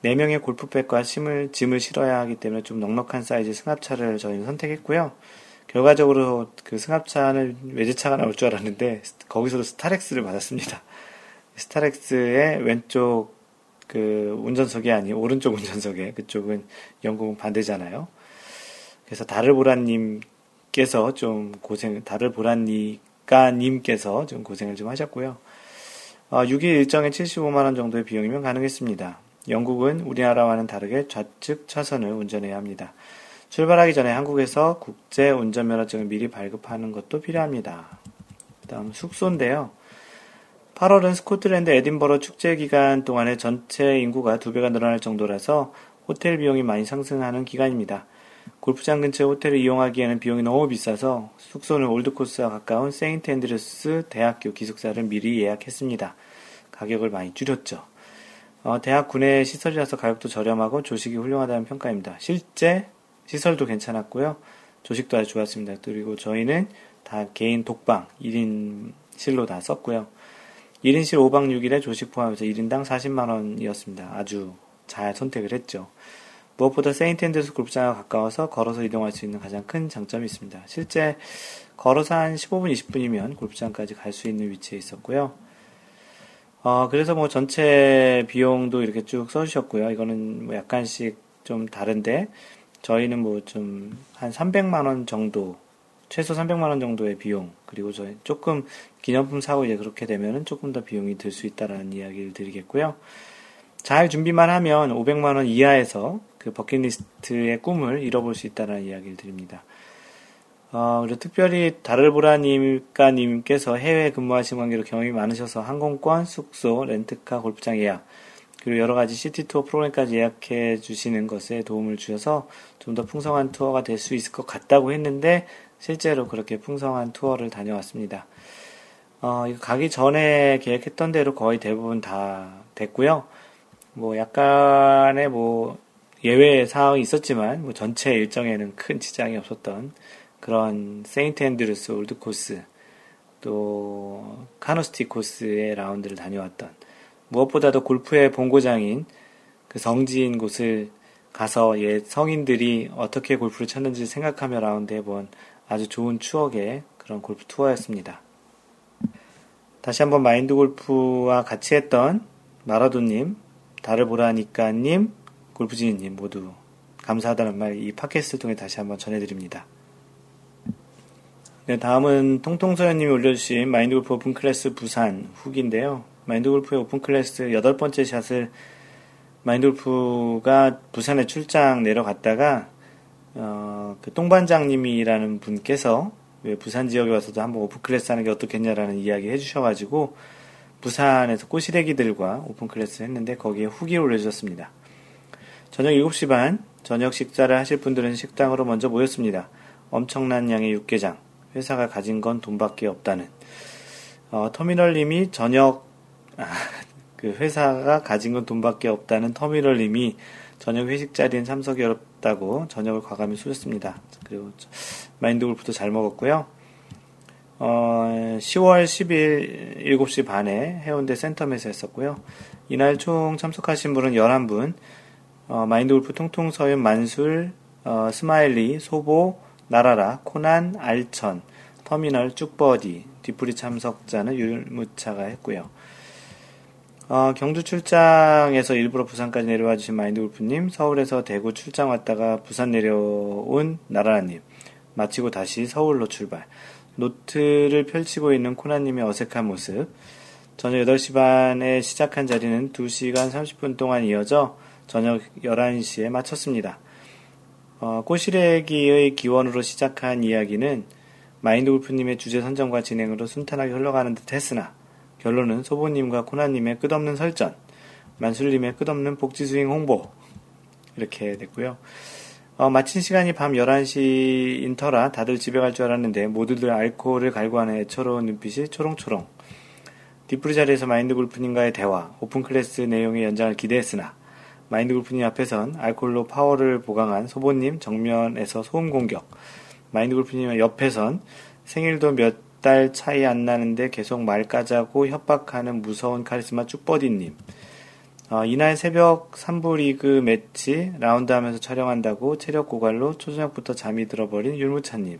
4명의 골프백과 짐을 실어야 하기 때문에 좀 넉넉한 사이즈 승합차를 저희는 선택했고요. 결과적으로 그 승합차는 외제차가 나올 줄 알았는데 거기서도 스타렉스를 받았습니다. 스타렉스의 왼쪽 운전석이 아닌 오른쪽 운전석에 그쪽은 영국은 반대잖아요. 그래서 다르보라님께서 좀 고생을 좀 하셨고요. 6일 일정에 75만원 정도의 비용이면 가능했습니다. 영국은 우리나라와는 다르게 좌측 차선을 운전해야 합니다. 출발하기 전에 한국에서 국제운전면허증을 미리 발급하는 것도 필요합니다. 그 다음 숙소인데요. 8월은 스코틀랜드 에든버러 축제 기간 동안에 전체 인구가 2배가 늘어날 정도라서 호텔 비용이 많이 상승하는 기간입니다. 골프장 근처 호텔을 이용하기에는 비용이 너무 비싸서 숙소는 올드코스와 가까운 세인트 앤드루스 대학교 기숙사를 미리 예약했습니다. 가격을 많이 줄였죠. 대학 구내 시설이라서 가격도 저렴하고 조식이 훌륭하다는 평가입니다. 실제 시설도 괜찮았고요. 조식도 아주 좋았습니다. 그리고 저희는 다 개인 독방 1인실로 다 썼고요. 1인실 5박 6일에 조식 포함해서 1인당 40만원이었습니다. 아주 잘 선택을 했죠. 무엇보다 세인트 앤드루스 골프장과 가까워서 걸어서 이동할 수 있는 가장 큰 장점이 있습니다. 실제 걸어서 한 15분, 20분이면 골프장까지 갈 수 있는 위치에 있었고요. 그래서 전체 비용도 이렇게 쭉 써주셨고요. 이거는 약간씩 좀 다른데, 저희는 한 300만원 정도, 최소 300만원 정도의 비용, 그리고 저희 조금 기념품 사고 이제 그렇게 되면은 조금 더 비용이 들 수 있다라는 이야기를 드리겠고요. 잘 준비만 하면 500만원 이하에서 그 버킷리스트의 꿈을 잃어볼 수 있다는 이야기를 드립니다. 그리고 특별히 다르보라님께서 해외 근무하신 관계로 경험이 많으셔서 항공권, 숙소, 렌트카, 골프장 예약, 그리고 여러가지 시티투어 프로그램까지 예약해 주시는 것에 도움을 주셔서 좀 더 풍성한 투어가 될 수 있을 것 같다고 했는데 실제로 그렇게 풍성한 투어를 다녀왔습니다. 이거 가기 전에 계획했던 대로 거의 대부분 다 됐고요. 약간의 예외 사항이 있었지만 전체 일정에는 큰 지장이 없었던 그런 세인트 앤드루스 올드코스 또 카누스티 코스의 라운드를 다녀왔던, 무엇보다도 골프의 본고장인 그 성지인 곳을 가서 성인들이 어떻게 골프를 쳤는지 생각하며 라운드 해본 아주 좋은 추억의 그런 골프 투어였습니다. 다시 한번 마인드골프와 같이 했던 마라도님, 다르보라니까님, 골프진님 모두 감사하다는 말 이 팟캐스트를 통해 다시 한번 전해드립니다. 네, 다음은 통통서연님이 올려주신 마인드골프 오픈클래스 부산 후기인데요. 마인드골프의 오픈클래스 8번째 샷을 마인드골프가 부산에 출장 내려갔다가 그 똥반장님이라는 분께서 왜 부산 지역에 와서도 한번 오픈클래스 하는 게 어떻겠냐라는 이야기 해주셔가지고 부산에서 꼬시래기들과 오픈클래스 했는데 거기에 후기를 올려주셨습니다. 저녁 7시 반 저녁 식사를 하실 분들은 식당으로 먼저 모였습니다. 엄청난 양의 육개장, 회사가 가진 건 돈밖에 없다는 터미널님이 그 회사가 가진 건 돈밖에 없다는 터미널님이 저녁 회식 자리엔 참석이 어렵다고 저녁을 과감히 쏘셨습니다. 그리고 마인드골프도 잘 먹었고요. 10월 10일 7시 반에 해운대 센텀에서 했었고요. 이날 총 참석하신 분은 11분, 마인드골프 통통서윤, 만술, 스마일리, 소보, 나라라, 코난, 알천, 터미널, 쭉버디, 뒷풀이 참석자는 율무차가 했고요. 경주 출장에서 일부러 부산까지 내려와 주신 마인드골프님, 서울에서 대구 출장 왔다가 부산 내려온 나라라님, 마치고 다시 서울로 출발, 노트를 펼치고 있는 코나님의 어색한 모습, 저녁 8시 반에 시작한 자리는 2시간 30분 동안 이어져 저녁 11시에 마쳤습니다. 꼬시래기의 기원으로 시작한 이야기는 마인드골프님의 주제 선정과 진행으로 순탄하게 흘러가는 듯 했으나 결론은 소보님과 코나님의 끝없는 설전, 만술님의 끝없는 복지스윙 홍보 이렇게 됐고요. 마친 시간이 밤 11시 인터라 다들 집에 갈 줄 알았는데 모두들 알코올을 갈구하는 애처로운 눈빛이 초롱초롱. 뒷풀이 자리에서 마인드골프님과의 대화, 오픈클래스 내용의 연장을 기대했으나 마인드골프님 앞에선 알코올로 파워를 보강한 소보님 정면에서 소음 공격, 마인드골프님 옆에선 생일도 몇 달 차이 안 나는데 계속 말 까자고 협박하는 무서운 카리스마 쭉버디님, 이날 새벽 3부 리그 매치 라운드하면서 촬영한다고 체력 고갈로 초저녁부터 잠이 들어버린 율무차님,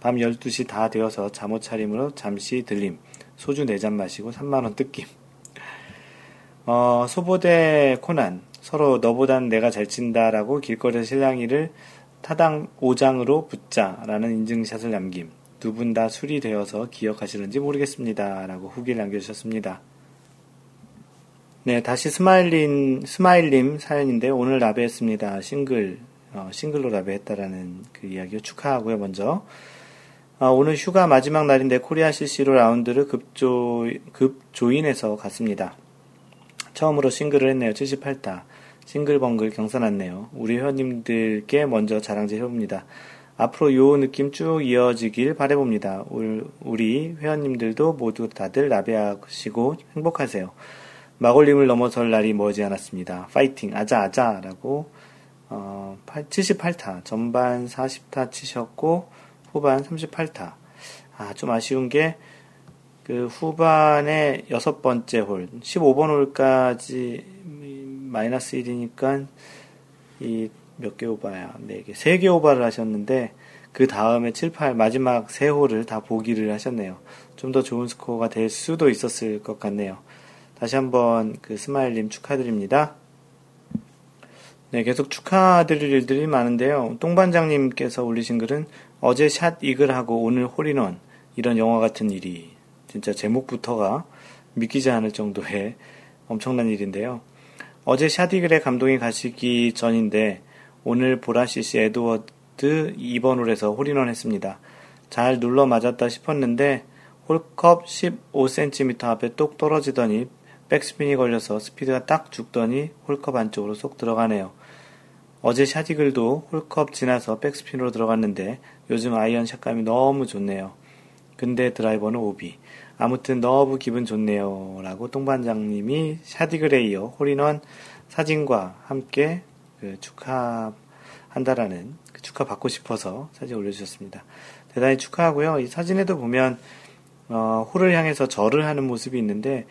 밤 12시 다 되어서 잠옷 차림으로 잠시 들림, 소주 4잔 마시고 3만원 뜯김, 소보대 코난, 서로 너보단 내가 잘 친다라고 길거리에서 실랑이를 타당 5장으로 붙자라는 인증샷을 남김, 두 분 다 술이 되어서 기억하시는지 모르겠습니다. 라고 후기를 남겨주셨습니다. 네, 다시 스마일님 사연인데 오늘 라베했습니다. 싱글로 라베했다라는 그 이야기 축하하고요, 먼저. 오늘 휴가 마지막 날인데 코리아 CC로 라운드를 조인해서 갔습니다. 처음으로 싱글을 했네요. 78타. 싱글벙글 경사 났네요. 우리 회원님들께 먼저 자랑질 해봅니다. 앞으로 요 느낌 쭉 이어지길 바라봅니다. 우리 회원님들도 모두 다들 라베하시고 행복하세요. 마골림을 넘어설 날이 머지 않았습니다. 파이팅! 아자아자! 라고 78타, 전반 40타 치셨고 후반 38타. 좀 아쉬운 게 그 후반에 6번째 홀, 15번 홀까지 마이너스 1이니까 몇 개 오바야? 3개 오바를 하셨는데 그 다음에 7, 8 마지막 3홀을 다 보기를 하셨네요. 좀 더 좋은 스코어가 될 수도 있었을 것 같네요. 다시 한번 그 스마일님 축하드립니다. 네, 계속 축하드릴 일들이 많은데요. 똥반장님께서 올리신 글은 어제 샷 이글하고 오늘 홀인원, 이런 영화 같은 일이, 진짜 제목부터가 믿기지 않을 정도의 엄청난 일인데요. 어제 샷 이글에 감동이 가시기 전인데 오늘 보라CC 에드워드 2번 홀에서 홀인원 했습니다. 잘 눌러 맞았다 싶었는데 홀컵 15cm 앞에 똑 떨어지더니 백스핀이 걸려서 스피드가 딱 죽더니 홀컵 안쪽으로 쏙 들어가네요. 어제 샷이글도 홀컵 지나서 백스핀으로 들어갔는데 요즘 아이언 샷감이 너무 좋네요. 근데 드라이버는 오비. 아무튼 너무 기분 좋네요. 라고 똥반장님이 샷이글에 이어 홀인원 사진과 함께 축하한다라는, 축하받고 싶어서 사진 올려주셨습니다. 대단히 축하하고요. 이 사진에도 보면 홀을 향해서 절을 하는 모습이 있는데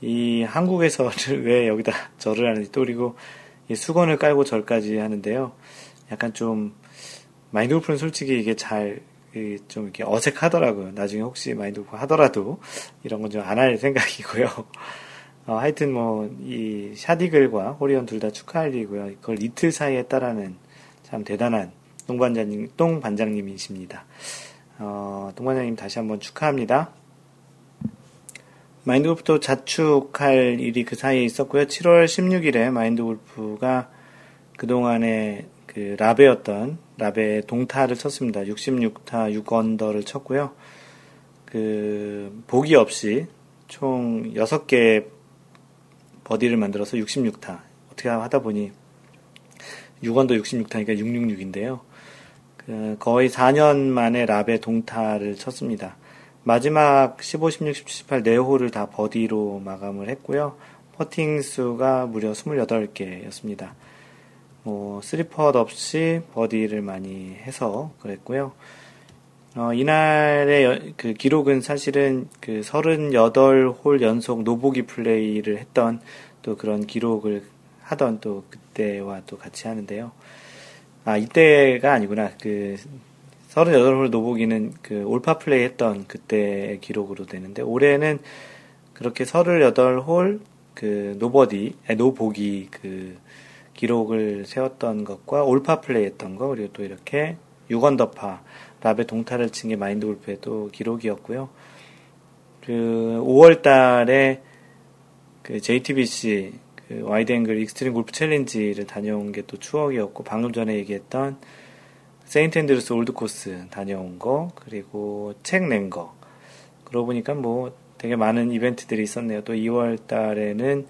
이 한국에서를 왜 여기다 절을 하는지, 또 그리고 이 수건을 깔고 절까지 하는데요. 약간 좀 마인드골프는 솔직히 이게 잘 좀 이렇게 어색하더라고요. 나중에 혹시 마인드골프 하더라도 이런 건 좀 안 할 생각이고요. 하여튼 이 샤디글과 호리언 둘 다 축하할 일이고요. 그걸 이틀 사이에 따라는 참 대단한 똥반장님이십니다. 똥반장님 다시 한번 축하합니다. 마인드골프도 자축할 일이 그 사이에 있었고요. 7월 16일에 마인드골프가 그동안의 그 라베였던 라베의 동타를 쳤습니다. 66타 6언더를 쳤고요. 그 보기 없이 총 6개의 버디를 만들어서 66타. 어떻게 하다 보니 6언더 66타니까 666인데요. 그 거의 4년 만에 라베 동타를 쳤습니다. 마지막 15, 16, 17, 18 4홀을 다 버디로 마감을 했고요. 퍼팅 수가 무려 28개였습니다. 뭐 3펫 없이 버디를 많이 해서 그랬고요. 이날의 그 기록은 사실은 그 38홀 연속 노보기 플레이를 했던 또 그런 기록을 하던 또 그때와 또 같이 하는데요. 아, 이때가 아니구나. 그 38홀 노보기는 그 올파 플레이 했던 그때의 기록으로 되는데, 올해는 그렇게 38홀 그 노버디, 노보기 그 기록을 세웠던 것과 올파 플레이 했던 거, 그리고 또 이렇게 6언더파, 라베 동타를 친 게 마인드 골프에도 기록이었고요. 그 5월 달에 그 JTBC 그 와이드 앵글 익스트림 골프 챌린지를 다녀온 게 또 추억이었고, 방금 전에 얘기했던 세인트 앤드루스 올드코스 다녀온 거, 그리고 책 낸 거. 그러고 보니까 뭐 되게 많은 이벤트들이 있었네요. 또 2월 달에는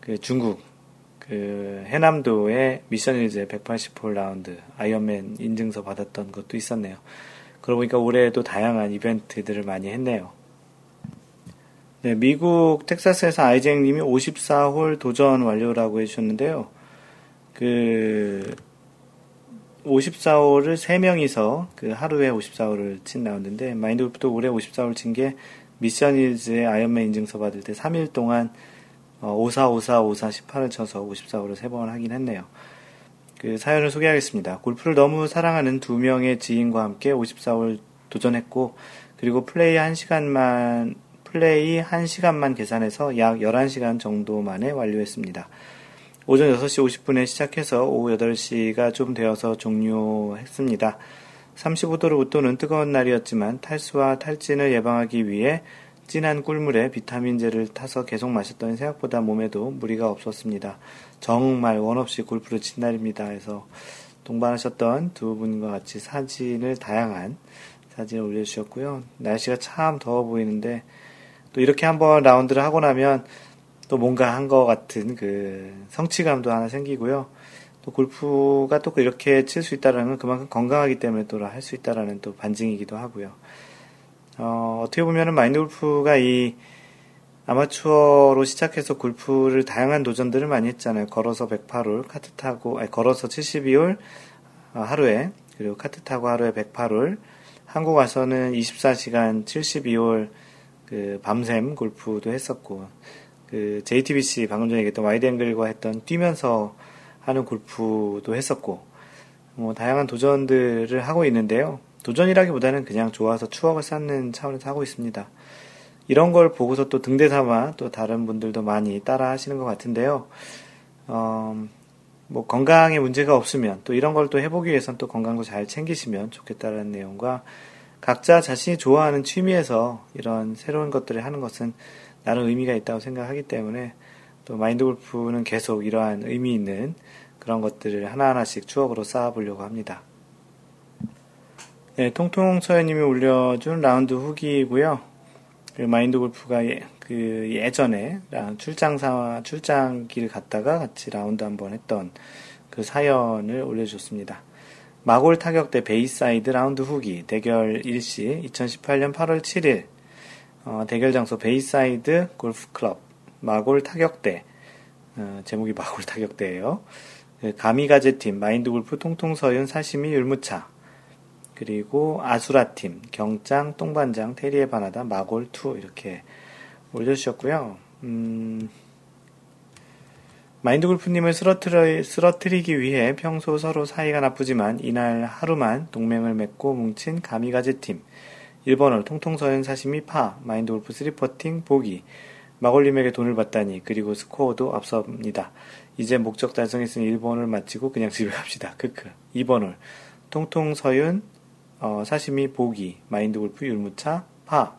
그 중국 그 해남도의 미션 일제 180홀 라운드 아이언맨 인증서 받았던 것도 있었네요. 그러고 보니까 올해도 다양한 이벤트들을 많이 했네요. 네, 미국 텍사스에서 아이쟁님이 54홀 도전 완료라고 해주셨는데요. 그 54홀을 3명이서 그 하루에 54홀을 친 라운드인데, 마인드골프도 올해 54홀 친 게 미션 일제의 아이언맨 인증서 받을 때 3일 동안 54, 18을 쳐서 54홀을 3번 하긴 했네요. 그 사연을 소개하겠습니다. 골프를 너무 사랑하는 2명의 지인과 함께 54홀 도전했고, 그리고 플레이 1시간만 계산해서 약 11시간 정도 만에 완료했습니다. 오전 6시 50분에 시작해서 오후 8시가 좀 되어서 종료했습니다. 35도로 웃도는 뜨거운 날이었지만 탈수와 탈진을 예방하기 위해 진한 꿀물에 비타민제를 타서 계속 마셨더니 생각보다 몸에도 무리가 없었습니다. 정말 원없이 골프를 친 날입니다. 해서 동반하셨던 두 분과 같이 사진을, 다양한 사진을 올려주셨고요. 날씨가 참 더워 보이는데, 또 이렇게 한번 라운드를 하고 나면 또 뭔가 한 것 같은 그 성취감도 하나 생기고요. 또 골프가 또 이렇게 칠 수 있다는 건 그만큼 건강하기 때문에 또 할 수 있다는 또 반증이기도 하고요. 어떻게 보면은 마인드 골프가 이 아마추어로 시작해서 골프를 다양한 도전들을 많이 했잖아요. 걸어서 108홀, 카트 타고, 걸어서 72홀 하루에, 그리고 카트 타고 하루에 108홀, 한국 와서는 24시간 72홀 그 밤샘 골프도 했었고, 그 JTBC 방금 전에 얘기했던 와이드 앵글과 했던 뛰면서 하는 골프도 했었고, 뭐 다양한 도전들을 하고 있는데요. 도전이라기보다는 그냥 좋아서 추억을 쌓는 차원에서 하고 있습니다. 이런 걸 보고서 또 등대삼아 또 다른 분들도 많이 따라 하시는 것 같은데요. 뭐 건강에 문제가 없으면 또 이런 걸 또 해보기 위해선 또 건강도 잘 챙기시면 좋겠다는 내용과, 각자 자신이 좋아하는 취미에서 이런 새로운 것들을 하는 것은 나름 의미가 있다고 생각하기 때문에, 또 마인드 골프는 계속 이러한 의미 있는 그런 것들을 하나하나씩 추억으로 쌓아보려고 합니다. 네, 통통서연님이 올려준 라운드 후기이고요. 마인드 골프가 그 예전에 출장길 갔다가 같이 라운드 한번 했던 그 사연을 올려줬습니다. 마골 타격대 베이사이드 라운드 후기 대결 일시 2018년 8월 7일 대결 장소 베이사이드 골프클럽 마골 타격대, 제목이 마골 타격대예요. 그 가미가제팀 마인드 골프 통통서윤 사시미 율무차, 그리고 아수라팀, 경짱, 똥반장, 테리에 바나다, 마골2 이렇게 올려주셨고요. 마인드골프님을 쓰러뜨리기 위해 평소 서로 사이가 나쁘지만 이날 하루만 동맹을 맺고 뭉친 가미가제팀, 1번홀 통통서연 사시미 파, 마인드골프 3퍼팅 보기, 마골님에게 돈을 받다니, 그리고 스코어도 앞섭니다. 이제 목적 달성했으니 1번홀 마치고 그냥 집에 갑시다. 크크. 2번홀 통통서윤 사시미 보기, 마인드골프 율무차 파.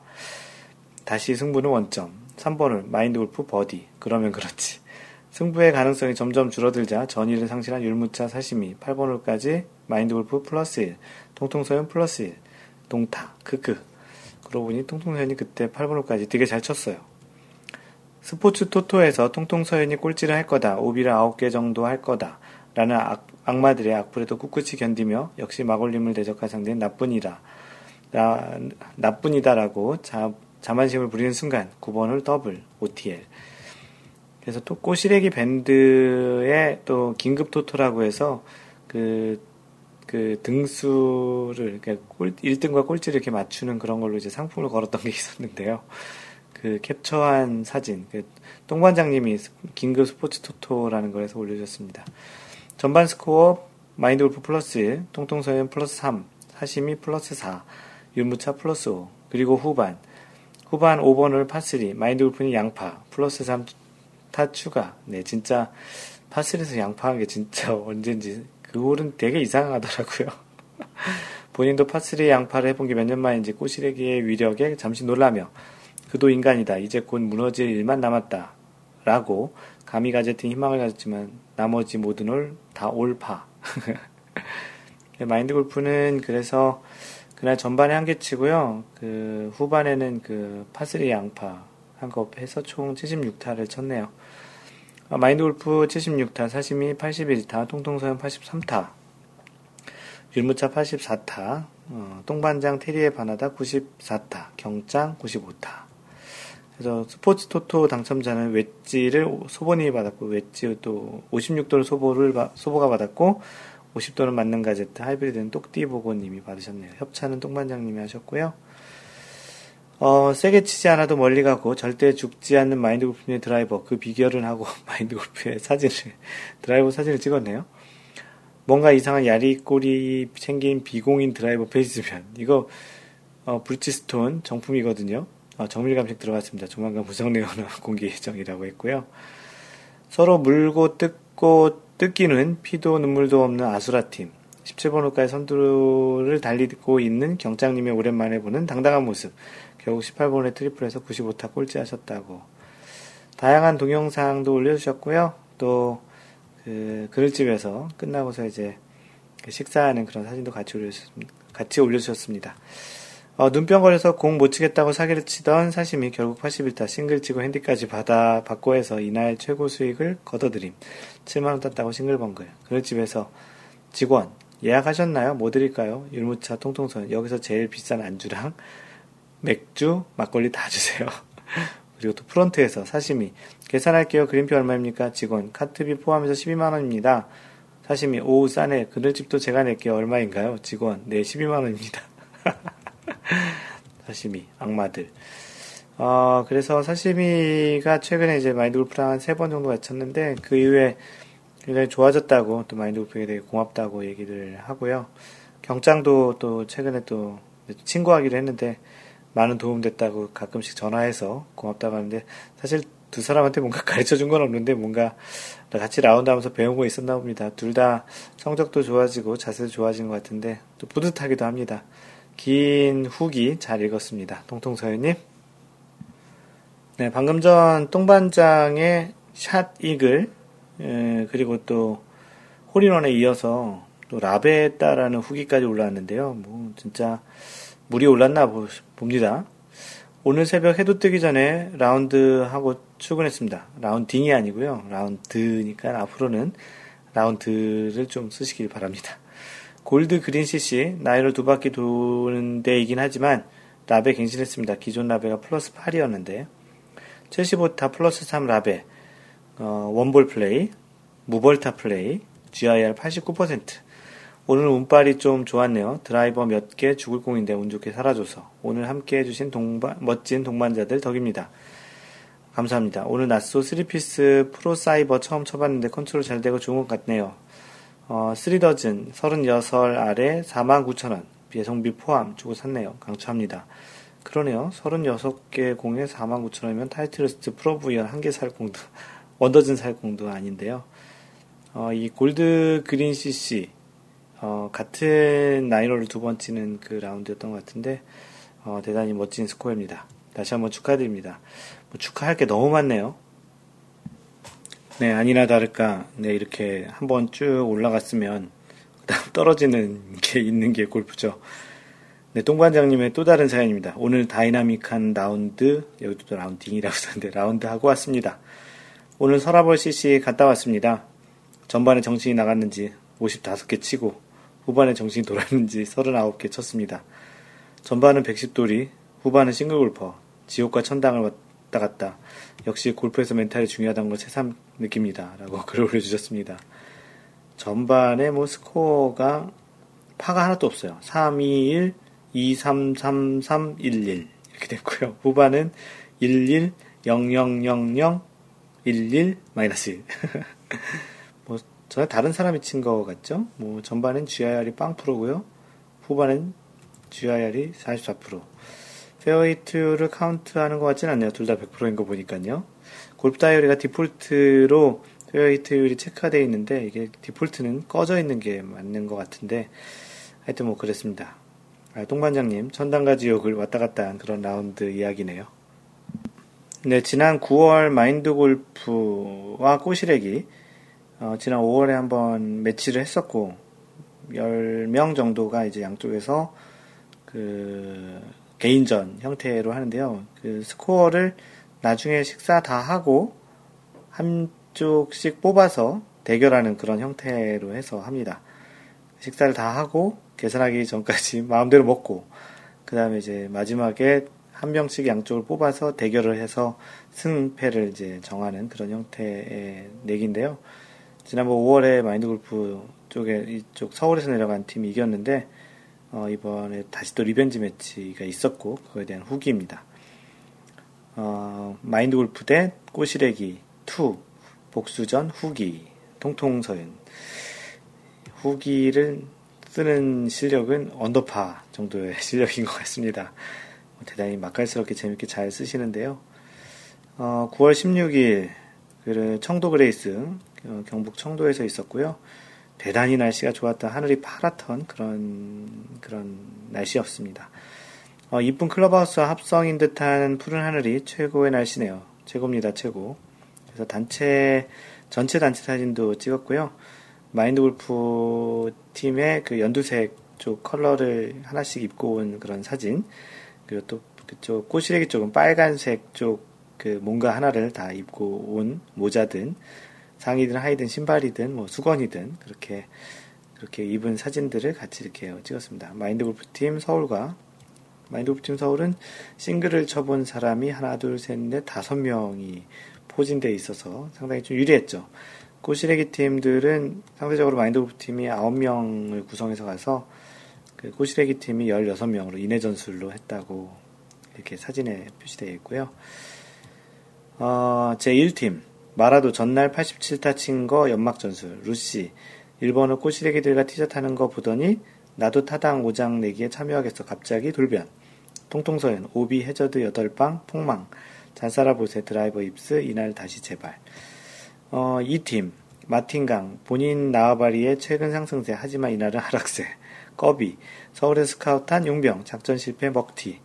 다시 승부는 원점, 3번을 마인드골프 버디, 그러면 그렇지. 승부의 가능성이 점점 줄어들자 전의를 상실한 율무차 사시미, 8번 홀까지 마인드골프 플러스 1, 통통서연 플러스 1, 동타, 크크. 그러고 보니 통통서연이 그때 8번 홀까지 되게 잘 쳤어요. 스포츠 토토에서 통통서연이 꼴찌를 할 거다, 오비를 9개 정도 할 거다 라는 악마들의 악플에도 꿋꿋이 견디며 역시 마골림을 대적할 상대는 나뿐이다라고 자만심을 부리는 순간 9번을 더블 OTL. 그래서 또 꼬시래기 밴드의 또 긴급 토토라고 해서 그 등수를 그러니까 1등과 꼴찌를 이렇게 맞추는 그런 걸로 이제 상품을 걸었던 게 있었는데요. 그 캡처한 사진, 그 똥반장님이 긴급 스포츠 토토라는 걸 해서 올려주셨습니다. 전반 스코어 마인드골프 플러스 1, 통통서연 플러스 3, 사시미 플러스 4, 율무차 플러스 5, 그리고 후반 5번을 파3, 마인드골프는 양파 플러스 3 타 추가. 네, 진짜 파3에서 양파한 게 진짜 언젠지 그 홀은 되게 이상하더라고요. 본인도 파3 양파를 해본 게 몇 년 만인지 꼬시래기의 위력에 잠시 놀라며 그도 인간이다, 이제 곧 무너질 일만 남았다 라고 감히 가졌던 희망을 가졌지만 나머지 모든 홀 다 올파. 마인드 골프는 그래서 그날 전반에 한 개 치고요. 그 후반에는 그 파3 양파 한 컵 해서 총 76타를 쳤네요. 마인드 골프 76타, 사시미 81타, 통통서연 83타, 율무차 84타, 똥반장 테리에 반하다 94타, 경짱 95타. 그래서 스포츠 토토 당첨자는 웨지를 소보님이 받았고, 웨지 또 56도를 소보가 받았고, 50도는 맞는 가제트, 하이브리드는 똑띠보고님이 받으셨네요. 협찬은 똥반장님이 하셨고요. 세게 치지 않아도 멀리 가고 절대 죽지 않는 마인드 골프의 드라이버, 그 비결은 하고 마인드 골프의 드라이버 사진을 찍었네요. 뭔가 이상한 야리꼬리 챙긴 비공인 드라이버 페이지면, 이거 브릿지스톤 정품이거든요. 정밀 감식 들어갔습니다. 조만간 분석 내용은 공개 예정이라고 했고요. 서로 물고 뜯고 뜯기는 피도 눈물도 없는 아수라팀, 17번 홀까지 선두를 달리고 있는 경장님의 오랜만에 보는 당당한 모습, 결국 18번에 트리플에서 95타 꼴찌하셨다고 다양한 동영상도 올려주셨고요. 또 그 그릇집에서 끝나고서 이제 식사하는 그런 사진도 같이 올려주셨습니다. 눈병거려서 공 못 치겠다고 사기를 치던 사심이 결국 81타 싱글 치고 핸디까지 받고 해서 이날 최고 수익을 거둬들임. 7만원 땄다고 싱글벙글. 그릇집에서 직원, 예약하셨나요? 뭐 드릴까요? 율무차, 통통선, 여기서 제일 비싼 안주랑 맥주, 막걸리 다 주세요. 그리고 또 프론트에서 사심이, 계산할게요. 그린피 얼마입니까? 직원, 카트비 포함해서 12만원입니다. 사심이, 오우 싸네. 그릇집도 제가 낼게요. 얼마인가요? 직원, 네 12만원입니다. 사시미, 악마들. 그래서 사시미가 최근에 이제 마인드 골프랑 한 3번 정도 마쳤는데, 그 이후에 굉장히 좋아졌다고, 또 마인드 골프에게 되게 고맙다고 얘기를 하고요. 경장도 또 최근에 또 친구하기로 했는데, 많은 도움 됐다고 가끔씩 전화해서 고맙다고 하는데, 사실 두 사람한테 뭔가 가르쳐 준 건 없는데, 뭔가 같이 라운드 하면서 배운 거 있었나 봅니다. 둘 다 성적도 좋아지고, 자세도 좋아진 것 같은데, 또 뿌듯하기도 합니다. 긴 후기 잘 읽었습니다. 통통서유님. 네, 방금 전 똥반장의 샷 이글, 그리고 또 홀인원에 이어서 또 라베다라는 후기까지 올라왔는데요. 뭐, 진짜 물이 올랐나 봅니다. 오늘 새벽 해도 뜨기 전에 라운드하고 출근했습니다. 라운딩이 아니고요. 라운드니까 앞으로는 라운드를 좀 쓰시길 바랍니다. 골드 그린 CC, 나이를 2바퀴 도는 데이긴 하지만 라베 갱신했습니다. 기존 라베가 플러스 8이었는데 75타 플러스 3 라베, 원볼 플레이, 무벌타 플레이, GIR 89%. 오늘 운빨이 좀 좋았네요. 드라이버 몇 개 죽을 공인데 운 좋게 살아줘서. 오늘 함께 해주신 멋진 동반자들 덕입니다. 감사합니다. 오늘 낫소 3피스 프로 사이버 처음 쳐봤는데 컨트롤 잘 되고 좋은 것 같네요. 3더즌 36 아래 49,000원 배송비 포함 주고 샀네요. 강추합니다. 그러네요. 36개 공에 49,000원이면 타이틀리스트 프로브이언 1개 살 공도, 원더즌 살 공도 아닌데요. 이 골드 그린 CC, 같은 나이로를 2번 치는 그 라운드였던 것 같은데, 대단히 멋진 스코어입니다. 다시 한번 축하드립니다. 뭐 축하할 게 너무 많네요. 네, 아니나 다를까, 네, 이렇게 한번 쭉 올라갔으면 떨어지는 게 있는 게 골프죠. 네, 똥반장님의 또 다른 사연입니다. 오늘 다이나믹한 라운드, 여기도 또 라운딩이라고 썼는데, 라운드 하고 왔습니다. 오늘 서라벌 CC 갔다 왔습니다. 전반에 정신이 나갔는지 55개 치고, 후반에 정신이 돌았는지 39개 쳤습니다. 전반은 110돌이, 후반은 싱글골퍼, 지옥과 천당을 왔다 갔다. 역시 골프에서 멘탈이 중요하다는 걸 새삼 느낍니다. 라고 글을 올려주셨습니다. 전반에 뭐 스코어가 파가 하나도 없어요. 3, 2, 1, 2, 3, 3, 3, 1, 1 이렇게 됐고요. 후반은 1, 1, 0, 0, 0, 0, 1, 1, 마이너스 1. 뭐 전혀 다른 사람이 친 거 같죠? 뭐 전반엔 GIR이 0%고요. 후반엔 GIR이 44%. 페어웨이 투를 카운트하는 것 같진 않네요. 둘 다 100%인 거 보니까요. 골프 다이어리가 디폴트로 페어웨이 투율이 체크되어 있는데 이게 디폴트는 꺼져 있는 게 맞는 것 같은데 하여튼 뭐 그랬습니다. 아, 똥반장님 천당과 지옥을 왔다 갔다 한 그런 라운드 이야기네요. 네, 지난 9월 마인드골프와 꼬시래기 지난 5월에 한번 매치를 했었고 10명 정도가 이제 양쪽에서 그 개인전 형태로 하는데요. 그 스코어를 나중에 식사 다 하고 한쪽씩 뽑아서 대결하는 그런 형태로 해서 합니다. 식사를 다 하고 계산하기 전까지 마음대로 먹고 그 다음에 이제 마지막에 한 명씩 양쪽을 뽑아서 대결을 해서 승패를 이제 정하는 그런 형태의 내기인데요. 지난번 5월에 마인드골프 쪽에 이쪽 서울에서 내려간 팀이 이겼는데 이번에 다시 또 리벤지 매치가 있었고 그거에 대한 후기입니다. 마인드골프 대 꼬시래기 2 복수전 후기 통통서윤 후기를 쓰는 실력은 언더파 정도의 실력인 것 같습니다. 대단히 맛깔스럽게 재밌게 잘 쓰시는데요. 9월 16일 청도 그레이스 경북 청도에서 있었고요. 대단히 날씨가 좋았던 하늘이 파랗던 그런 날씨였습니다. 이쁜 클럽하우스와 합성인 듯한 푸른 하늘이 최고의 날씨네요. 최고입니다, 최고. 그래서 전체 단체 사진도 찍었고요. 마인드골프 팀의 그 연두색 쪽 컬러를 하나씩 입고 온 그런 사진. 그리고 또 그쪽 꼬시래기 쪽은 빨간색 쪽 그 뭔가 하나를 다 입고 온 모자든 상의든 하의든 신발이든 뭐 수건이든 그렇게 입은 사진들을 같이 이렇게 찍었습니다. 마인드골프팀 서울과 마인드골프팀 서울은 싱글을 쳐본 사람이 하나 둘 셋 넷 다섯 명이 포진되어 있어서 상당히 좀 유리했죠. 꼬시래기 팀들은 상대적으로 마인드골프팀이 9명을 구성해서 가서 그 꼬시래기 팀이 16명으로 인해전술로 했다고 이렇게 사진에 표시되어 있고요. 제1팀 마라도 전날 87타 친 거 연막전술 루시 1번을 꼬시래기들과 티샷 하는 거 보더니 나도 타당 5장 내기에 참여하겠어 갑자기 돌변 통통서연 오비 해저드 8방 폭망 잘 살아보세 드라이버 입스 이날 다시 제발 2팀 마틴강 본인 나와바리의 최근 상승세 하지만 이날은 하락세 꺼비 서울에서 스카우트한 용병 작전 실패 먹튀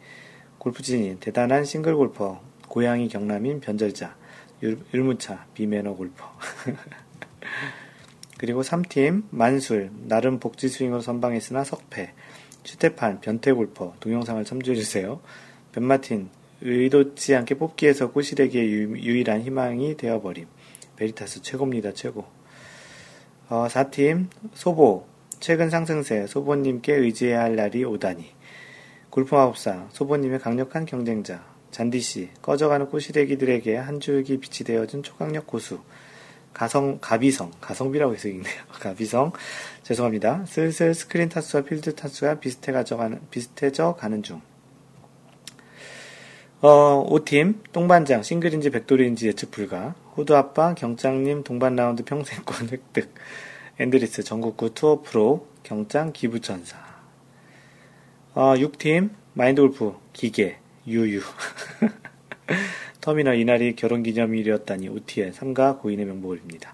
골프진이 대단한 싱글골퍼 고양이 경남인 변절자 율무차 비매너 골퍼 그리고 3팀 만술 나름 복지 스윙으로 선방했으나 석패 슈테판 변태 골퍼 동영상을 참조해주세요. 벤마틴 의도치 않게 뽑기에서 꼬시래기의 유일한 희망이 되어버림 베리타스 최고입니다 최고 4팀 소보 최근 상승세 소보님께 의지해야 할 날이 오다니 골프마법사 소보님의 강력한 경쟁자 잔디씨 꺼져가는 꼬시래기들에게 한 줄기 빛이 되어준 초강력 고수 가비성 가성비라고 해서 읽네요. 가비성 죄송합니다. 슬슬 스크린 타수와 필드 타수가 비슷해져 가는 중 5팀 똥반장 싱글인지 백돌인지 예측 불가 호두아빠 경장님 동반 라운드 평생권 획득 앤드리스 전국구 투어 프로 경장 기부천사 6팀 마인드골프 기계 유유 터미널 이날이 결혼기념일이었다니 OTL 3가 고인의 명복을 빕니다.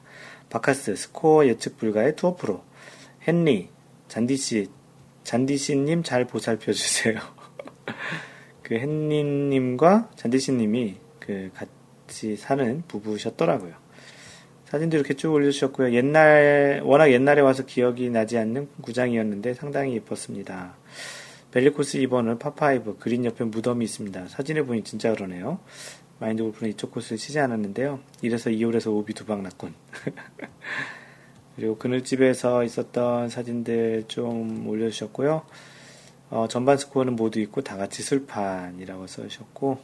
바카스 스코어 예측 불가의 투어 프로 헨리 잔디씨님 잘 보살펴주세요. 그 햇님과 잔디씨님이 그 같이 사는 부부셨더라고요. 사진도 이렇게 쭉 올려주셨고요. 워낙 옛날에 와서 기억이 나지 않는 구장이었는데 상당히 예뻤습니다. 벨리코스 2번은 파5 그린 옆에 무덤이 있습니다. 사진에 보니 진짜 그러네요. 마인드 골프는 이쪽 코스를 치지 않았는데요. 이래서 2홀에서 오비 2방 났군. 그리고 그늘집에서 있었던 사진들 좀 올려주셨고요. 전반 스코어는 모두 있고 다같이 술판이라고 써주셨고,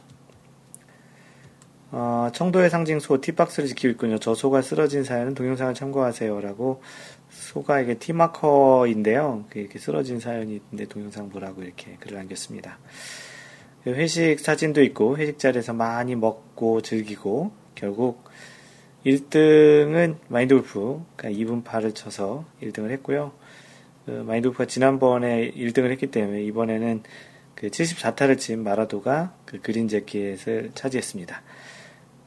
청도의 상징 소 티박스를 지키고 있군요. 저 소가 쓰러진 사연은 동영상을 참고하세요 라고, 소가 이게 티마커인데요, 이렇게 쓰러진 사연이 있는데 동영상 보라고 이렇게 글을 남겼습니다. 회식 사진도 있고 회식 자리에서 많이 먹고 즐기고, 결국 1등은 마인드골프, 그러니까 2분 파를 쳐서 1등을 했고요. 마인드골프가 지난번에 1등을 했기 때문에 이번에는 그 74타를 친 마라도가 그 그린 재킷을 차지했습니다.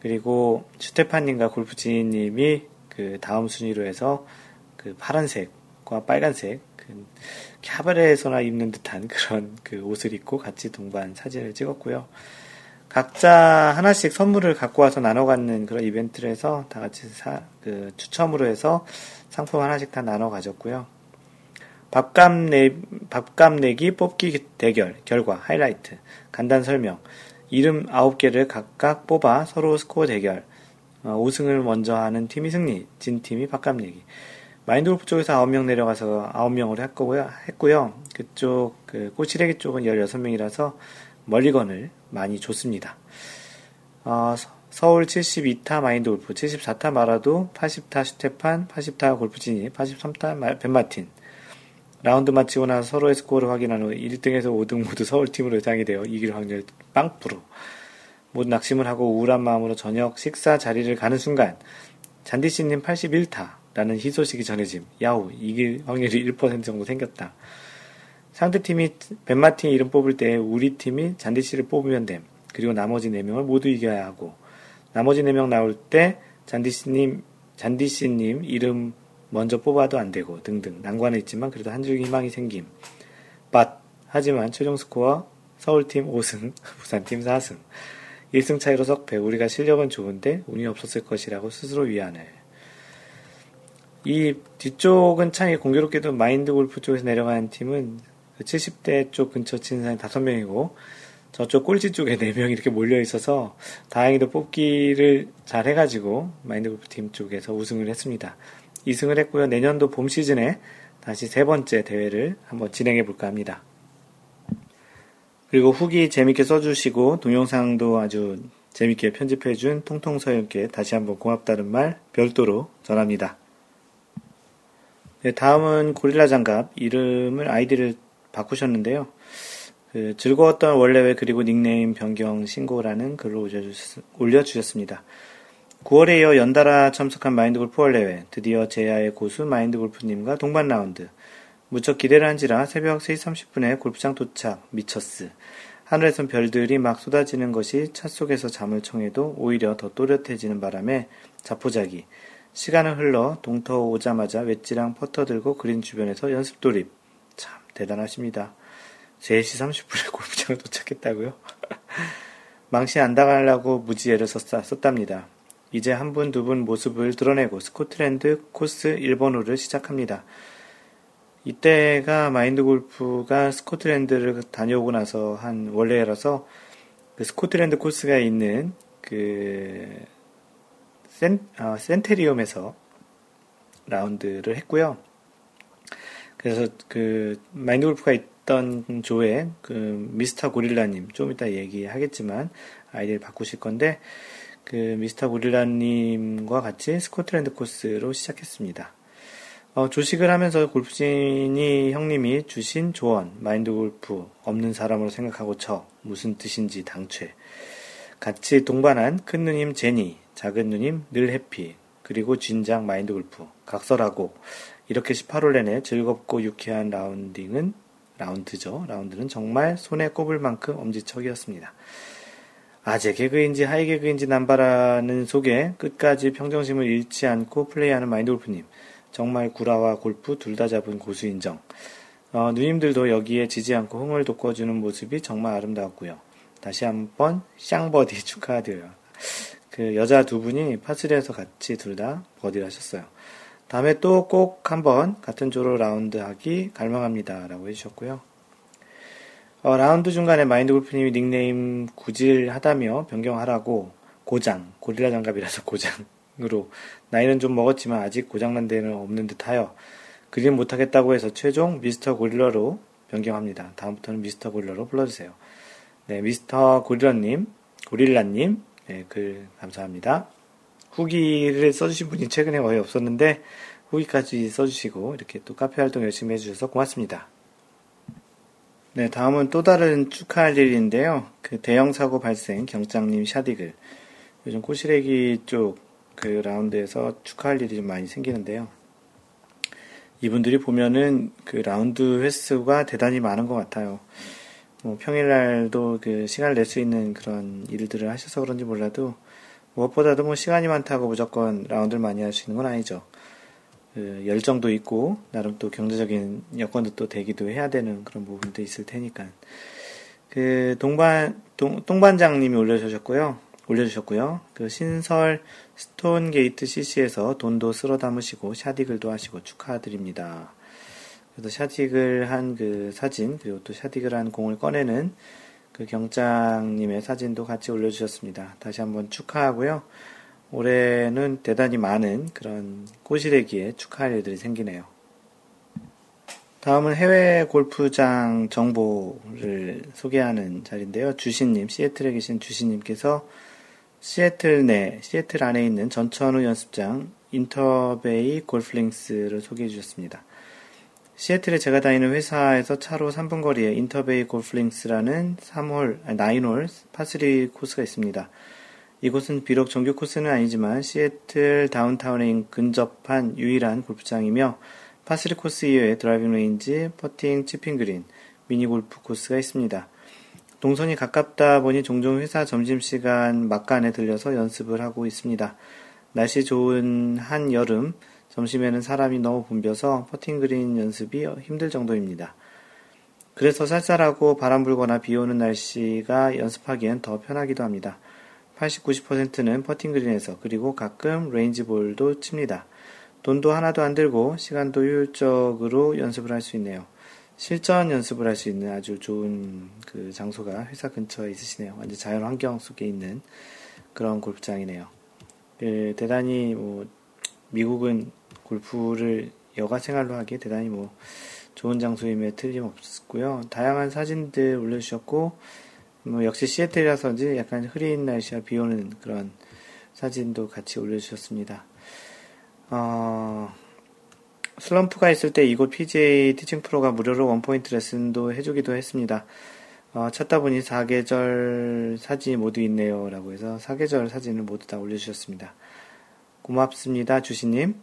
그리고 슈테파님과 골프진님이 그 다음 순위로 해서 그 파란색과 빨간색, 그 캬바레에서나 입는 듯한 그런 그 옷을 입고 같이 동반 사진을 찍었고요. 각자 하나씩 선물을 갖고 와서 나눠 갖는 그런 이벤트를 해서 다 같이 그 추첨으로 해서 상품 하나씩 다 나눠 가졌고요. 밥값 내기 뽑기 대결 결과 하이라이트, 간단 설명, 이름 9개를 각각 뽑아 서로 스코어 대결, 5승을 먼저 하는 팀이 승리, 진 팀이 밥값 내기. 마인드골프 쪽에서 9명 내려가서 9명으로 했고요. 그쪽 그 꼬치레기 쪽은 16명이라서 멀리건을 많이 줬습니다. 서울 72타 마인드골프, 74타 마라도, 80타 슈테판, 80타 골프진이, 83타 벤마틴. 라운드 마치고 나서 서로의 스코어를 확인한 후 1등에서 5등 모두 서울팀으로 예상이 되어 이길 확률 0%. 모두 낙심을 하고 우울한 마음으로 저녁 식사 자리를 가는 순간 잔디씨님 81타라는 희소식이 전해짐. 야호, 이길 확률이 1% 정도 생겼다. 상대팀이 벤마틴 이름 뽑을 때 우리 팀이 잔디씨를 뽑으면 됨. 그리고 나머지 4명을 모두 이겨야 하고, 나머지 4명 나올 때 잔디씨님 이름 먼저 뽑아도 안 되고 등등 난관에 있지만 그래도 한 줄 희망이 생김. 하지만 최종 스코어 서울팀 5승, 부산팀 4승. 1승 차이로 석패. 우리가 실력은 좋은데 운이 없었을 것이라고 스스로 위안을. 이 뒤쪽은 참 공교롭게도 마인드골프 쪽에서 내려가는 팀은 70대 쪽 근처 치는 사람이 5명이고 저쪽 꼴찌 쪽에 4명이 이렇게 몰려있어서 다행히도 뽑기를 잘 해가지고 마인드골프 팀 쪽에서 우승을 했습니다. 2승을 했고요. 내년도 봄 시즌에 다시 3번째 대회를 한번 진행해 볼까 합니다. 그리고 후기 재밌게 써주시고 동영상도 아주 재밌게 편집해준 통통서연께 다시 한번 고맙다는 말 별도로 전합니다. 네, 다음은 고릴라 장갑, 아이디를 바꾸셨는데요. 그 즐거웠던 원래 왜 그리고 닉네임 변경 신고라는 글로 올려주셨습니다. 9월에 이어 연달아 참석한 마인드골프 월례회, 드디어 제야의 고수 마인드골프님과 동반 라운드. 무척 기대를 한지라 새벽 3시 30분에 골프장 도착. 미쳤스. 하늘에선 별들이 막 쏟아지는 것이 차 속에서 잠을 청해도 오히려 더 또렷해지는 바람에 자포자기. 시간은 흘러 동터 오자마자 웨지랑 퍼터 들고 그린 주변에서 연습 돌입. 참 대단하십니다. 3시 30분에 골프장 도착했다고요? 망신 안 당하려고 무지 애를 썼답니다. 이제 한 분, 두 분 모습을 드러내고 스코틀랜드 코스 1번홀을 시작합니다. 이때가 마인드골프가 스코틀랜드를 다녀오고 나서 한 원래라서 그 스코틀랜드 코스가 있는 그 센테리움에서 라운드를 했고요. 그래서 그 마인드골프가 있던 조에 그 미스터 고릴라님, 좀 이따 얘기하겠지만 아이디를 바꾸실 건데, 그 미스터 고릴라님과 같이 스코틀랜드 코스로 시작했습니다. 조식을 하면서 골프진이 형님이 주신 조언, 마인드골프 없는 사람으로 생각하고 쳐, 무슨 뜻인지 당최. 같이 동반한 큰 누님 제니, 작은 누님 늘 해피, 그리고 진장 마인드골프 각설하고, 이렇게 18홀 내내 즐겁고 유쾌한 라운드는 정말 손에 꼽을 만큼 엄지척이었습니다. 아재 개그인지 하이 개그인지 남발하는 속에 끝까지 평정심을 잃지 않고 플레이하는 마인드골프님, 정말 구라와 골프 둘 다 잡은 고수 인정. 누님들도 여기에 지지 않고 흥을 돋궈주는 모습이 정말 아름다웠고요. 다시 한번 쌍버디 축하드려요. 그 여자 두 분이 파3에서 같이 둘 다 버디를 하셨어요. 다음에 또 꼭 한번 같은 조로 라운드 하기 갈망합니다. 라고 해주셨고요. 라운드 중간에 마인드골프님이 닉네임 구질하다며 변경하라고 고장, 고릴라 장갑이라서 고장으로 나이는 좀 먹었지만 아직 고장난 데는 없는 듯하여 그림 못하겠다고 해서 최종 미스터 고릴러로 변경합니다. 다음부터는 미스터 고릴러로 불러주세요. 네, 미스터 고릴라님, 네, 글 감사합니다. 후기를 써주신 분이 최근에 거의 없었는데 후기까지 써주시고 이렇게 또 카페 활동 열심히 해주셔서 고맙습니다. 네, 다음은 또 다른 축하할 일인데요. 그 대형 사고 발생 경장님 샤디글. 요즘 꼬시래기 쪽 그 라운드에서 축하할 일이 좀 많이 생기는데요. 이분들이 보면은 그 라운드 횟수가 대단히 많은 것 같아요. 뭐 평일날도 그 시간을 낼 수 있는 그런 일들을 하셔서 그런지 몰라도 무엇보다도 뭐 시간이 많다고 무조건 라운드를 많이 할 수 있는 건 아니죠. 그 열정도 있고 나름 또 경제적인 여건도 또 되기도 해야 되는 그런 부분도 있을 테니까. 그 동반장님이 올려주셨고요. 그 신설 스톤게이트 CC에서 돈도 쓸어 담으시고 샷이글도 하시고 축하드립니다. 그래서 샷이글 한 그 사진 그리고 또 샷이글 한 공을 꺼내는 그 경장님의 사진도 같이 올려주셨습니다. 다시 한번 축하하고요. 올해는 대단히 많은 그런 꼬시래기에 축하할 일들이 생기네요. 다음은 해외 골프장 정보를 소개하는 자리인데요. 주신님, 시애틀에 계신 주신님께서 시애틀 안에 있는 전천후 연습장 인터베이 골프링스를 소개해 주셨습니다. 시애틀에 제가 다니는 회사에서 차로 3분 거리에 인터베이 골프링스라는 9홀 파3 코스가 있습니다. 이곳은 비록 정규 코스는 아니지만 시애틀 다운타운에 근접한 유일한 골프장이며 파3 코스 이외에 드라이빙 레인지, 퍼팅, 치핑 그린, 미니골프 코스가 있습니다. 동선이 가깝다 보니 종종 회사 점심시간 막간에 들려서 연습을 하고 있습니다. 날씨 좋은 한여름, 점심에는 사람이 너무 붐벼서 퍼팅 그린 연습이 힘들 정도입니다. 그래서 쌀쌀하고 바람 불거나 비 오는 날씨가 연습하기엔 더 편하기도 합니다. 80-90%는 퍼팅그린에서 그리고 가끔 레인지볼도 칩니다. 돈도 하나도 안 들고 시간도 효율적으로 연습을 할 수 있네요. 실전 연습을 할 수 있는 아주 좋은 그 장소가 회사 근처에 있으시네요. 완전 자연 환경 속에 있는 그런 골프장이네요. 그 대단히 뭐 미국은 골프를 여가 생활로 하기에 대단히 뭐 좋은 장소임에 틀림없고요. 다양한 사진들 올려주셨고 뭐 역시 시애틀이라서인지 약간 흐린 날씨와 비오는 그런 사진도 같이 올려주셨습니다. 슬럼프가 있을 때 이곳 PGA 티칭 프로가 무료로 원포인트 레슨도 해주기도 했습니다. 찾다 보니 사계절 사진이 모두 있네요. 라고 해서 사계절 사진을 모두 다 올려주셨습니다. 고맙습니다. 주시님.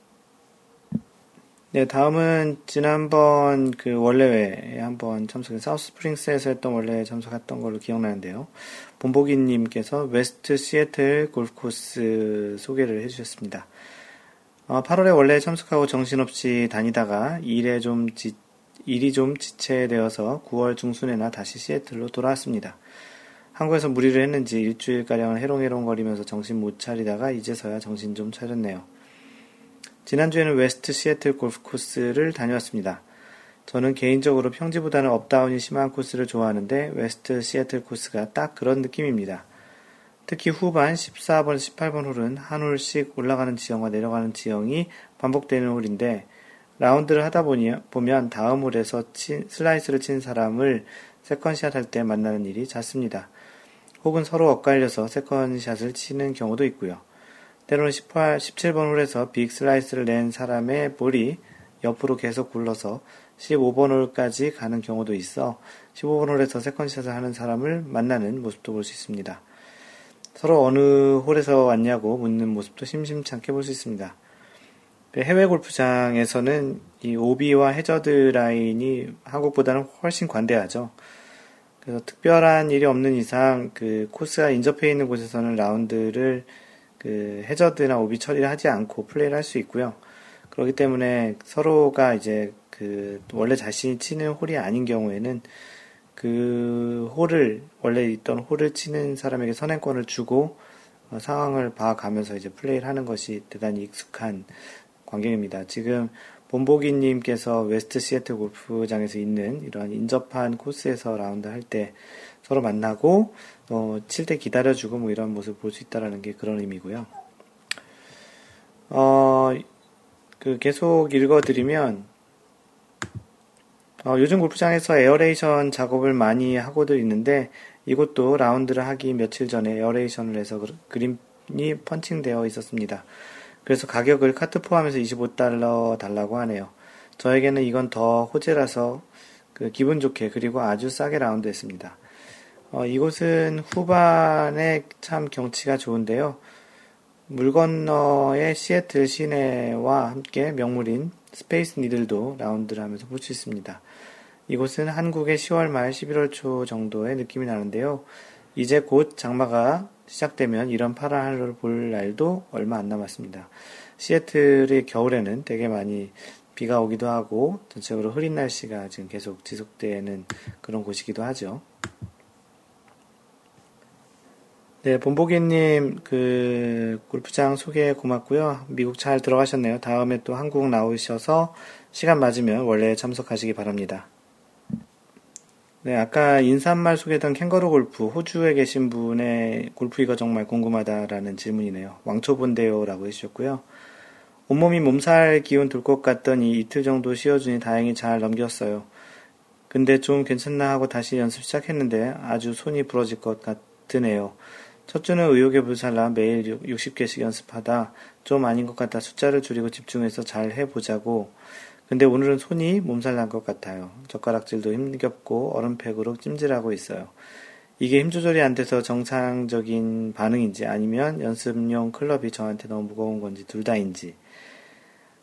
네, 다음은 지난번 그 원래회에 한번 참석한 사우스프링스에서 했던 원래회에 참석했던 걸로 기억나는데요. 본보기님께서 웨스트 시애틀 골프코스 소개를 해주셨습니다. 8월에 원래회에 참석하고 정신없이 다니다가 일이 좀 지체되어서 9월 중순에나 다시 시애틀로 돌아왔습니다. 한국에서 무리를 했는지 일주일가량을 해롱해롱거리면서 정신 못 차리다가 이제서야 정신 좀 차렸네요. 지난주에는 웨스트 시애틀 골프 코스를 다녀왔습니다. 저는 개인적으로 평지보다는 업다운이 심한 코스를 좋아하는데 웨스트 시애틀 코스가 딱 그런 느낌입니다. 특히 후반 14번, 18번 홀은 한 홀씩 올라가는 지형과 내려가는 지형이 반복되는 홀인데 라운드를 하다 보면 다음 홀에서 슬라이스를 친 사람을 세컨샷 할 때 만나는 일이 잦습니다. 혹은 서로 엇갈려서 세컨샷을 치는 경우도 있고요. 때로는 17번 홀에서 빅 슬라이스를 낸 사람의 볼이 옆으로 계속 굴러서 15번 홀까지 가는 경우도 있어 15번 홀에서 세컨샷을 하는 사람을 만나는 모습도 볼 수 있습니다. 서로 어느 홀에서 왔냐고 묻는 모습도 심심찮게 볼 수 있습니다. 해외 골프장에서는 이 오비와 해저드 라인이 한국보다는 훨씬 관대하죠. 그래서 특별한 일이 없는 이상 그 코스가 인접해 있는 곳에서는 라운드를 그 해저드나 오비 처리를 하지 않고 플레이를 할 수 있고요. 그렇기 때문에 서로가 이제 그 원래 자신이 치는 홀이 아닌 경우에는 그 홀을 원래 있던 홀을 치는 사람에게 선행권을 주고 상황을 봐가면서 이제 플레이를 하는 것이 대단히 익숙한 광경입니다. 지금 본보기님께서 웨스트 시애틀 골프장에서 있는 이러한 인접한 코스에서 라운드 할 때 서로 만나고 칠 때 기다려주고 뭐 이런 모습 볼 수 있다라는 게 그런 의미고요. 그 계속 읽어드리면 요즘 골프장에서 에어레이션 작업을 많이 하고들 있는데 이것도 라운드를 하기 며칠 전에 에어레이션을 해서 그린이 펀칭되어 있었습니다. 그래서 가격을 카트 포함해서 $25 달라고 하네요. 저에게는 이건 더 호재라서 그 기분 좋게 그리고 아주 싸게 라운드 했습니다. 이곳은 후반에 참 경치가 좋은데요. 물 건너의 시애틀 시내와 함께 명물인 스페이스 니들도 라운드를 하면서 볼 수 있습니다. 이곳은 한국의 10월 말 11월 초 정도의 느낌이 나는데요. 이제 곧 장마가 시작되면 이런 파란 하늘을 볼 날도 얼마 안 남았습니다. 시애틀의 겨울에는 되게 많이 비가 오기도 하고 전체적으로 흐린 날씨가 지금 계속 지속되는 그런 곳이기도 하죠. 네, 본보기님 그 골프장 소개 고맙고요. 미국 잘 들어가셨네요. 다음에 또 한국 나오셔서 시간 맞으면 원래 참석하시기 바랍니다. 네, 아까 인삿말 소개했던 캥거루 골프 호주에 계신 분의 골프 이거 정말 궁금하다라는 질문이네요. 왕초본데요라고 해주셨고요. 온몸이 몸살 기운 돌 것 같던 이 이틀 정도 쉬어주니 다행히 잘 넘겼어요. 근데 좀 괜찮나 하고 다시 연습 시작했는데 아주 손이 부러질 것 같으네요. 첫 주는 의욕에 불살라 매일 60개씩 연습하다 좀 아닌 것 같아 숫자를 줄이고 집중해서 잘 해보자고. 근데 오늘은 손이 몸살 난 것 같아요. 젓가락질도 힘겹고 얼음팩으로 찜질하고 있어요. 이게 힘 조절이 안 돼서 정상적인 반응인지 아니면 연습용 클럽이 저한테 너무 무거운 건지 둘 다인지.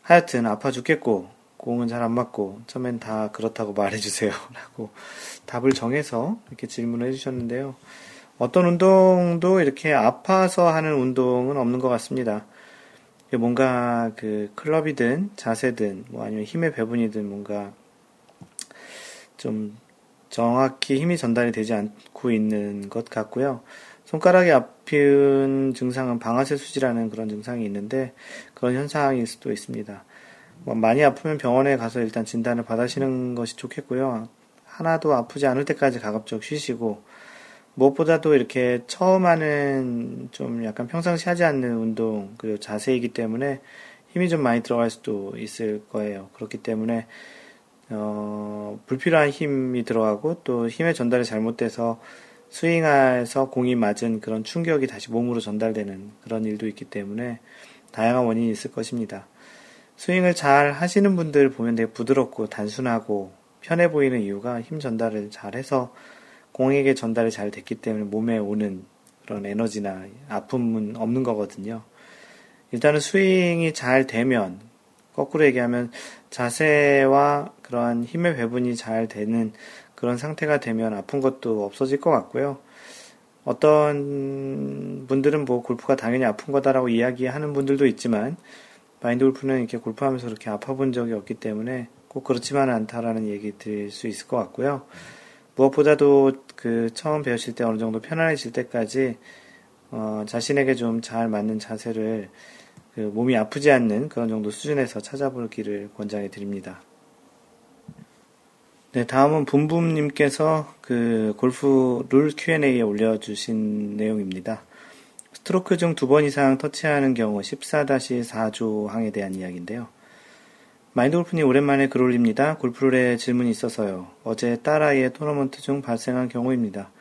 하여튼 아파 죽겠고 공은 잘 안 맞고 처음엔 다 그렇다고 말해주세요. 라고 답을 정해서 이렇게 질문을 해주셨는데요. 어떤 운동도 이렇게 아파서 하는 운동은 없는 것 같습니다. 뭔가 그 클럽이든 자세든 뭐 아니면 힘의 배분이든 뭔가 좀 정확히 힘이 전달이 되지 않고 있는 것 같고요. 손가락이 아픈 증상은 방아쇠 수지라는 그런 증상이 있는데 그런 현상일 수도 있습니다. 많이 아프면 병원에 가서 일단 진단을 받으시는 것이 좋겠고요. 하나도 아프지 않을 때까지 가급적 쉬시고 무엇보다도 이렇게 처음 하는 좀 약간 평상시 하지 않는 운동 그리고 자세이기 때문에 힘이 좀 많이 들어갈 수도 있을 거예요. 그렇기 때문에 불필요한 힘이 들어가고 또 힘의 전달이 잘못돼서 스윙에서 공이 맞은 그런 충격이 다시 몸으로 전달되는 그런 일도 있기 때문에 다양한 원인이 있을 것입니다. 스윙을 잘 하시는 분들 보면 되게 부드럽고 단순하고 편해 보이는 이유가 힘 전달을 잘해서 공에게 전달이 잘 됐기 때문에 몸에 오는 그런 에너지나 아픔은 없는 거거든요. 일단은 스윙이 잘 되면 거꾸로 얘기하면 자세와 그러한 힘의 배분이 잘 되는 그런 상태가 되면 아픈 것도 없어질 것 같고요. 어떤 분들은 뭐 골프가 당연히 아픈 거다라고 이야기하는 분들도 있지만 마인드골프는 이렇게 골프하면서 그렇게 아파본 적이 없기 때문에 꼭 그렇지만은 않다라는 얘기 드릴 수 있을 것 같고요. 무엇보다도 그 처음 배우실 때 어느 정도 편안해질 때까지 자신에게 좀 잘 맞는 자세를 그 몸이 아프지 않는 그런 정도 수준에서 찾아보기를 권장해 드립니다. 네, 다음은 붐붐님께서 그 골프 룰 Q&A에 올려주신 내용입니다. 스트로크 중 2번 이상 터치하는 경우 14-4조 항에 대한 이야기인데요. 마인드골프님 오랜만에 글 올립니다. 골프룰에 질문이 있어서요. 어제 딸아이의 토너먼트 중 발생한 경우입니다.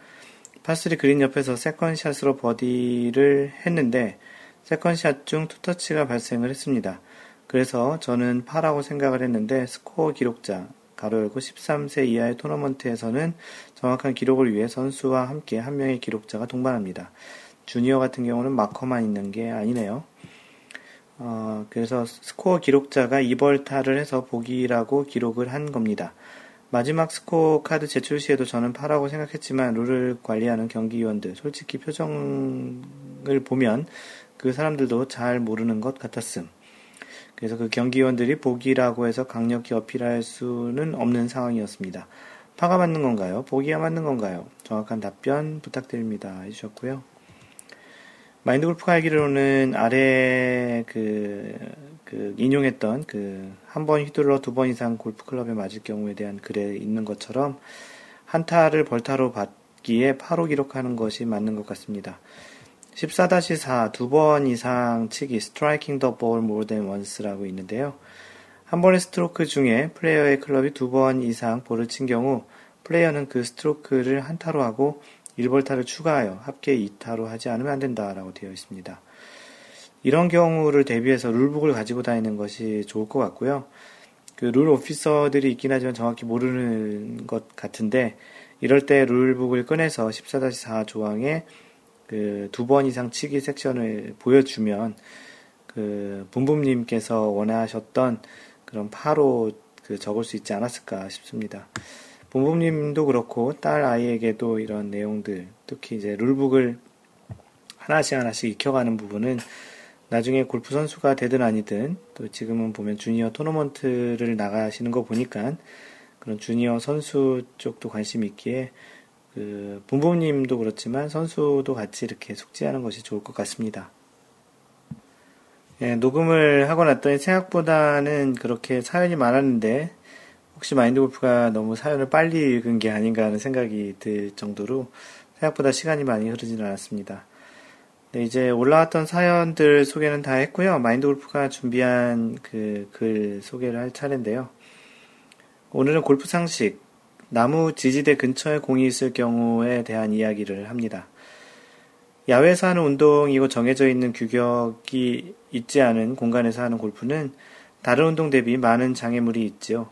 파3 그린 옆에서 세컨샷으로 버디를 했는데 세컨샷 중 투터치가 발생을 했습니다. 그래서 저는 파라고 생각을 했는데 스코어 기록자 가로열고 13세 이하의 토너먼트에서는 정확한 기록을 위해 선수와 함께 한 명의 기록자가 동반합니다. 주니어 같은 경우는 마커만 있는 게 아니네요. 그래서 스코어 기록자가 이벌타를 해서 보기라고 기록을 한 겁니다. 마지막 스코어 카드 제출 시에도 저는 파라고 생각했지만 룰을 관리하는 경기위원들, 솔직히 표정을 보면 그 사람들도 잘 모르는 것 같았음. 그래서 그 경기위원들이 보기라고 해서 강력히 어필할 수는 없는 상황이었습니다. 파가 맞는 건가요? 보기가 맞는 건가요? 정확한 답변 부탁드립니다. 해주셨고요. 마인드골프가 알기로는 아래 인용했던 한 번 휘둘러 두 번 이상 골프클럽에 맞을 경우에 대한 글에 있는 것처럼 한타를 벌타로 받기에 파로 기록하는 것이 맞는 것 같습니다. 14-4 두 번 이상 치기 Striking the ball more than once라고 있는데요. 한 번의 스트로크 중에 플레이어의 클럽이 두 번 이상 볼을 친 경우 플레이어는 그 스트로크를 한타로 하고 1벌타를 추가하여 합계 2타로 하지 않으면 안된다라고 되어 있습니다. 이런 경우를 대비해서 룰북을 가지고 다니는 것이 좋을 것 같고요. 그 룰 오피서들이 있긴 하지만 정확히 모르는 것 같은데 이럴 때 룰북을 꺼내서 14-4 조항에 그 두 번 이상 치기 섹션을 보여주면 그 붐붐님께서 원하셨던 그런 파로 그 적을 수 있지 않았을까 싶습니다. 붐붐님도 그렇고 딸 아이에게도 이런 내용들, 특히 이제 룰북을 하나씩 하나씩 익혀가는 부분은 나중에 골프 선수가 되든 아니든 또 지금은 보면 주니어 토너먼트를 나가시는 거 보니까 그런 주니어 선수 쪽도 관심이 있기에 그 붐붐님도 그렇지만 선수도 같이 이렇게 숙지하는 것이 좋을 것 같습니다. 예, 녹음을 하고 났더니 생각보다는 그렇게 사연이 많았는데 혹시 마인드골프가 너무 사연을 빨리 읽은 게 아닌가 하는 생각이 들 정도로 생각보다 시간이 많이 흐르지는 않았습니다. 네, 이제 올라왔던 사연들 소개는 다 했고요. 마인드골프가 준비한 그 글 소개를 할 차례인데요. 오늘은 골프 상식, 나무 지지대 근처에 공이 있을 경우에 대한 이야기를 합니다. 야외에서 하는 운동이고 정해져 있는 규격이 있지 않은 공간에서 하는 골프는 다른 운동 대비 많은 장애물이 있지요.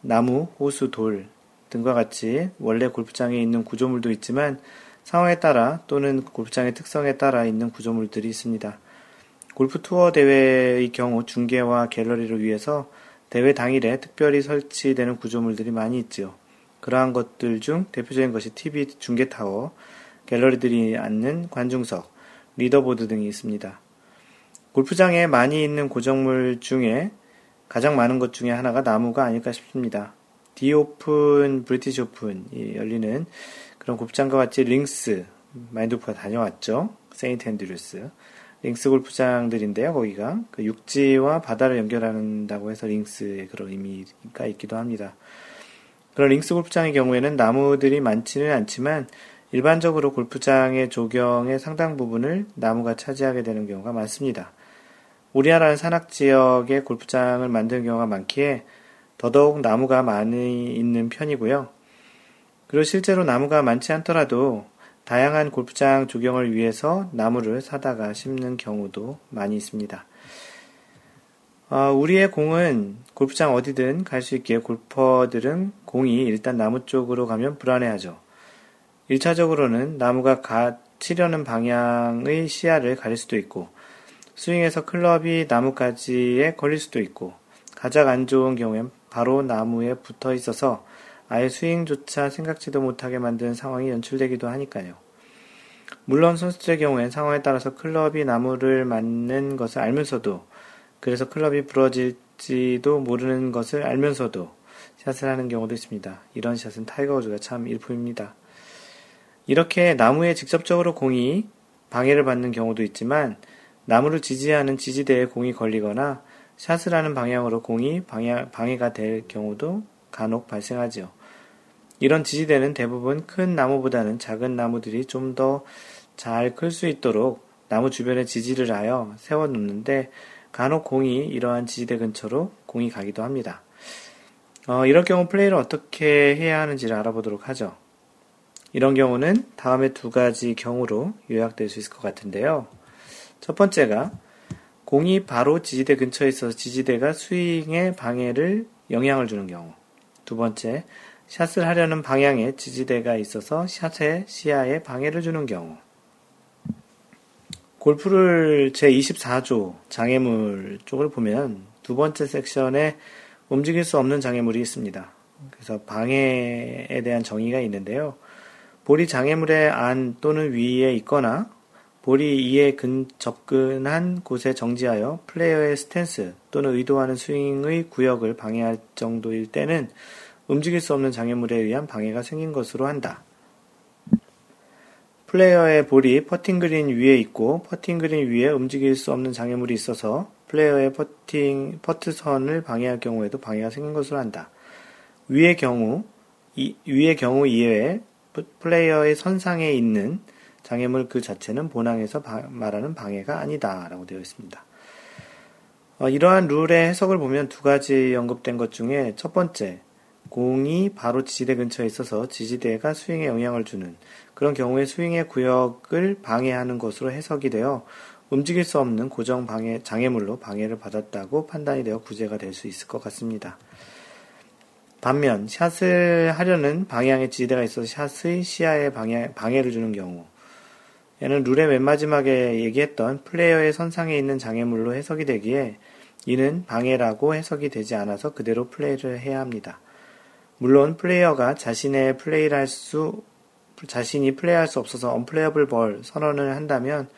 나무, 호수, 돌 등과 같이 원래 골프장에 있는 구조물도 있지만 상황에 따라 또는 골프장의 특성에 따라 있는 구조물들이 있습니다. 골프 투어 대회의 경우 중계와 갤러리를 위해서 대회 당일에 특별히 설치되는 구조물들이 많이 있지요. 그러한 것들 중 대표적인 것이 TV 중계타워, 갤러리들이 앉는 관중석, 리더보드 등이 있습니다. 골프장에 많이 있는 고정물 중에 가장 많은 것 중에 하나가 나무가 아닐까 싶습니다. 디오픈, 브리티시 오픈이 열리는 그런 골프장과 같이 링스, 마인드골프가 다녀왔죠. 세인트 앤드루스. 링스 골프장들인데요, 거기가. 그 육지와 바다를 연결한다고 해서 링스의 그런 의미가 있기도 합니다. 그런 링스 골프장의 경우에는 나무들이 많지는 않지만 일반적으로 골프장의 조경의 상당 부분을 나무가 차지하게 되는 경우가 많습니다. 우리나라는 산악지역에 골프장을 만드는 경우가 많기에 더더욱 나무가 많이 있는 편이고요. 그리고 실제로 나무가 많지 않더라도 다양한 골프장 조경을 위해서 나무를 사다가 심는 경우도 많이 있습니다. 우리의 공은 골프장 어디든 갈 수 있기에 골퍼들은 공이 일단 나무 쪽으로 가면 불안해하죠. 1차적으로는 나무가 치려는 방향의 시야를 가릴 수도 있고 스윙에서 클럽이 나뭇가지에 걸릴 수도 있고 가장 안 좋은 경우엔 바로 나무에 붙어 있어서 아예 스윙조차 생각지도 못하게 만드는 상황이 연출되기도 하니까요. 물론 선수들의 경우엔 상황에 따라서 클럽이 나무를 맞는 것을 알면서도 그래서 클럽이 부러질지도 모르는 것을 알면서도 샷을 하는 경우도 있습니다. 이런 샷은 타이거 우즈가 참 일품입니다. 이렇게 나무에 직접적으로 공이 방해를 받는 경우도 있지만 나무를 지지하는 지지대에 공이 걸리거나 샷을 하는 방향으로 공이 방해가 될 경우도 간혹 발생하죠. 이런 지지대는 대부분 큰 나무보다는 작은 나무들이 좀 더 잘 클 수 있도록 나무 주변에 지지를 하여 세워놓는데 간혹 공이 이러한 지지대 근처로 공이 가기도 합니다. 이럴 경우 플레이를 어떻게 해야 하는지를 알아보도록 하죠. 이런 경우는 다음에 두 가지 경우로 요약될 수 있을 것 같은데요. 첫 번째가 공이 바로 지지대 근처에 있어서 지지대가 스윙에 영향을 주는 경우. 두 번째, 샷을 하려는 방향에 지지대가 있어서 샷의 시야에 방해를 주는 경우. 골프를 제24조 장애물 쪽을 보면 두 번째 섹션에 움직일 수 없는 장애물이 있습니다. 그래서 방해에 대한 정의가 있는데요. 볼이 장애물의 안 또는 위에 있거나 볼이 이에 접근한 곳에 정지하여 플레이어의 스탠스 또는 의도하는 스윙의 구역을 방해할 정도일 때는 움직일 수 없는 장애물에 의한 방해가 생긴 것으로 한다. 플레이어의 볼이 퍼팅그린 위에 있고 퍼팅그린 위에 움직일 수 없는 장애물이 있어서 플레이어의 퍼트선을 방해할 경우에도 방해가 생긴 것으로 한다. 위의 경우 이외에 플레이어의 선상에 있는 장애물 그 자체는 본항에서 말하는 방해가 아니다 라고 되어 있습니다. 이러한 룰의 해석을 보면 두 가지 언급된 것 중에 첫 번째, 공이 바로 지지대 근처에 있어서 지지대가 스윙에 영향을 주는 그런 경우에 스윙의 구역을 방해하는 것으로 해석이 되어 움직일 수 없는 고정 장애물로 방해를 받았다고 판단이 되어 구제가 될 수 있을 것 같습니다. 반면 샷을 하려는 방향의 지지대가 있어서 샷의 시야에 방해를 주는 경우에는 룰의 맨 마지막에 얘기했던 플레이어의 선상에 있는 장애물로 해석이 되기에 이는 방해라고 해석이 되지 않아서 그대로 플레이를 해야 합니다. 물론 플레이어가 자신이 플레이할 수 없어서 언플레이어블 볼 선언을 한다면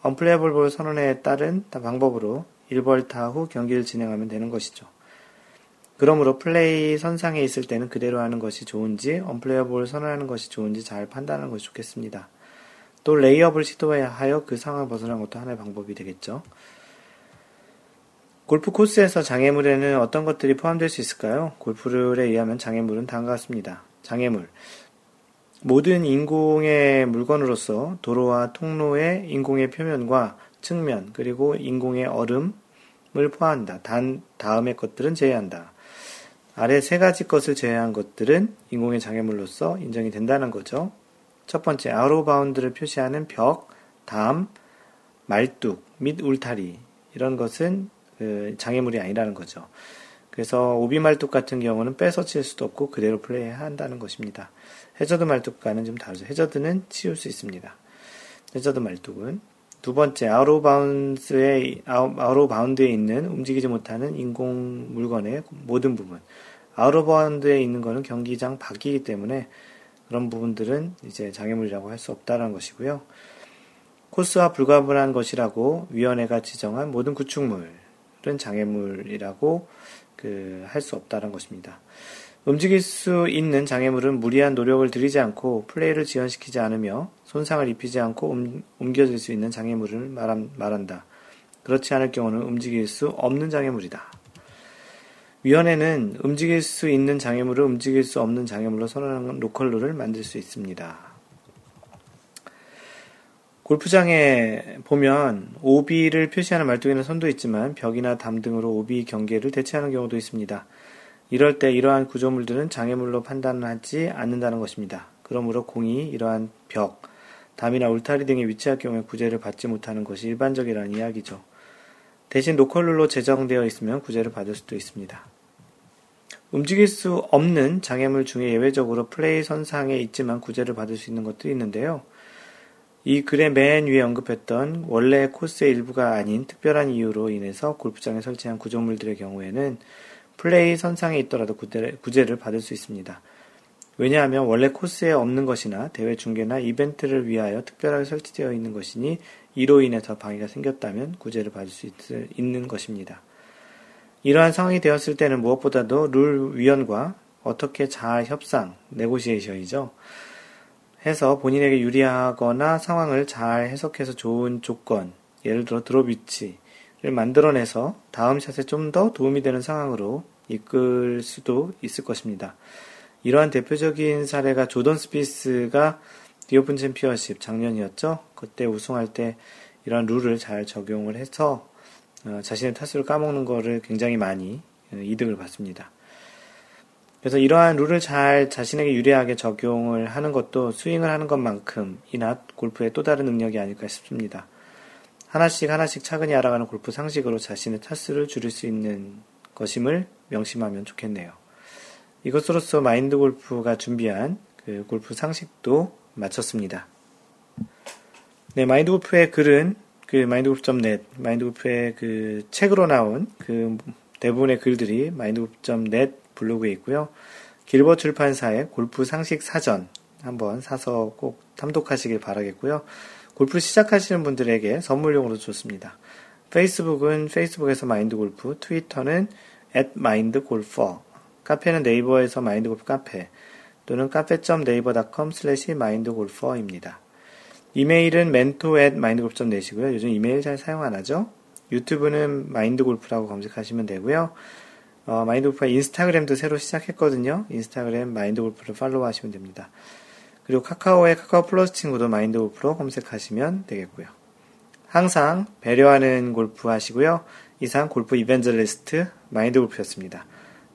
언플레이어블 볼 선언에 따른 방법으로 1벌 타후 경기를 진행하면 되는 것이죠. 그러므로 플레이 선상에 있을 때는 그대로 하는 것이 좋은지 언플레이어블 선언하는 것이 좋은지 잘 판단하는 것이 좋겠습니다. 또 레이업을 시도하여 그 상황을 벗어나는 것도 하나의 방법이 되겠죠. 골프 코스에서 장애물에는 어떤 것들이 포함될 수 있을까요? 골프룰에 의하면 장애물은 다음과 같습니다. 장애물. 모든 인공의 물건으로서 도로와 통로의 인공의 표면과 측면, 그리고 인공의 얼음을 포함한다. 단, 다음의 것들은 제외한다. 아래 세 가지 것을 제외한 것들은 인공의 장애물로서 인정이 된다는 거죠. 첫 번째, 아로 바운드를 표시하는 벽, 담, 말뚝 및 울타리. 이런 것은 장애물이 아니라는 거죠. 그래서 오비말뚝 같은 경우는 빼서 칠 수도 없고 그대로 플레이해야 한다는 것입니다. 해저드 말뚝과는 좀 다르죠. 해저드는 치울 수 있습니다. 해저드 말뚝은. 두 번째, 아웃로우 바운드에 있는 움직이지 못하는 인공 물건의 모든 부분. 아웃로우 바운드에 있는 것은 경기장 밖이기 때문에 그런 부분들은 이제 장애물이라고 할 수 없다는 것이고요. 코스와 불가분한 것이라고 위원회가 지정한 모든 구축물. 장애물이라고 할 수 없다는 것입니다. 움직일 수 있는 장애물은 무리한 노력을 들이지 않고 플레이를 지연시키지 않으며 손상을 입히지 않고 옮겨질 수 있는 장애물을 말한다. 그렇지 않을 경우는 움직일 수 없는 장애물이다. 위원회는 움직일 수 있는 장애물을 움직일 수 없는 장애물로 선언하는 로컬룰을 만들 수 있습니다. 골프장에 보면 오비를 표시하는 말뚝이나 선도 있지만 벽이나 담 등으로 오비 경계를 대체하는 경우도 있습니다. 이럴 때 이러한 구조물들은 장애물로 판단하지 않는다는 것입니다. 그러므로 공이 이러한 벽, 담이나 울타리 등에 위치할 경우에 구제를 받지 못하는 것이 일반적이라는 이야기죠. 대신 로컬룰로 제정되어 있으면 구제를 받을 수도 있습니다. 움직일 수 없는 장애물 중에 예외적으로 플레이 선상에 있지만 구제를 받을 수 있는 것도 있는데요. 이 글의 맨 위에 언급했던 원래 코스의 일부가 아닌 특별한 이유로 인해서 골프장에 설치한 구조물들의 경우에는 플레이 선상에 있더라도 구제를 받을 수 있습니다. 왜냐하면 원래 코스에 없는 것이나 대회 중계나 이벤트를 위하여 특별하게 설치되어 있는 것이니 이로 인해서 방해가 생겼다면 구제를 받을 수 있는 것입니다. 이러한 상황이 되었을 때는 무엇보다도 룰 위원과 어떻게 잘 협상, 네고시에이션이죠. 해서 본인에게 유리하거나 상황을 잘 해석해서 좋은 조건, 예를 들어 드롭 위치를 만들어내서 다음 샷에 좀 더 도움이 되는 상황으로 이끌 수도 있을 것입니다. 이러한 대표적인 사례가 조던 스피스가 리오픈 챔피언십 작년이었죠. 그때 우승할 때 이러한 룰을 잘 적용을 해서 자신의 타수를 까먹는 거를 굉장히 많이 이득을 봤습니다. 그래서 이러한 룰을 잘 자신에게 유리하게 적용을 하는 것도 스윙을 하는 것만큼이나 골프의 또 다른 능력이 아닐까 싶습니다. 하나씩 차근히 알아가는 골프 상식으로 자신의 타수를 줄일 수 있는 것임을 명심하면 좋겠네요. 이것으로써 마인드 골프가 준비한 그 골프 상식도 마쳤습니다. 네, 마인드 골프의 글은 그 마인드골프.net, 마인드 골프의 그 책으로 나온 그 대부분의 글들이 마인드골프.net 블로그에 있고요. 길벗 출판사의 골프 상식 사전 한번 사서 꼭 탐독하시길 바라겠고요. 골프 시작하시는 분들에게 선물용으로 좋습니다. 페이스북은 페이스북에서 마인드골프, 트위터는 @마인드골퍼가 카페는 네이버에서 마인드골프 카페 또는 cafe.naver.com/마인드골퍼입니다. 이메일은 mentor@mindgolf.net이고요. 요즘 이메일 잘 사용 안 하죠? 유튜브는 마인드골프라고 검색하시면 되고요. 마인드골프가 인스타그램도 새로 시작했거든요. 인스타그램 마인드골프를 팔로우하시면 됩니다. 그리고 카카오의 카카오 플러스 친구도 마인드골프로 검색하시면 되겠고요. 항상 배려하는 골프 하시고요. 이상 골프 이벤젤리스트 마인드골프였습니다.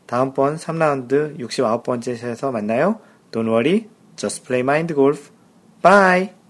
다음번 3라운드 69번째 샷에서 만나요. Don't worry, just play mind golf. Bye!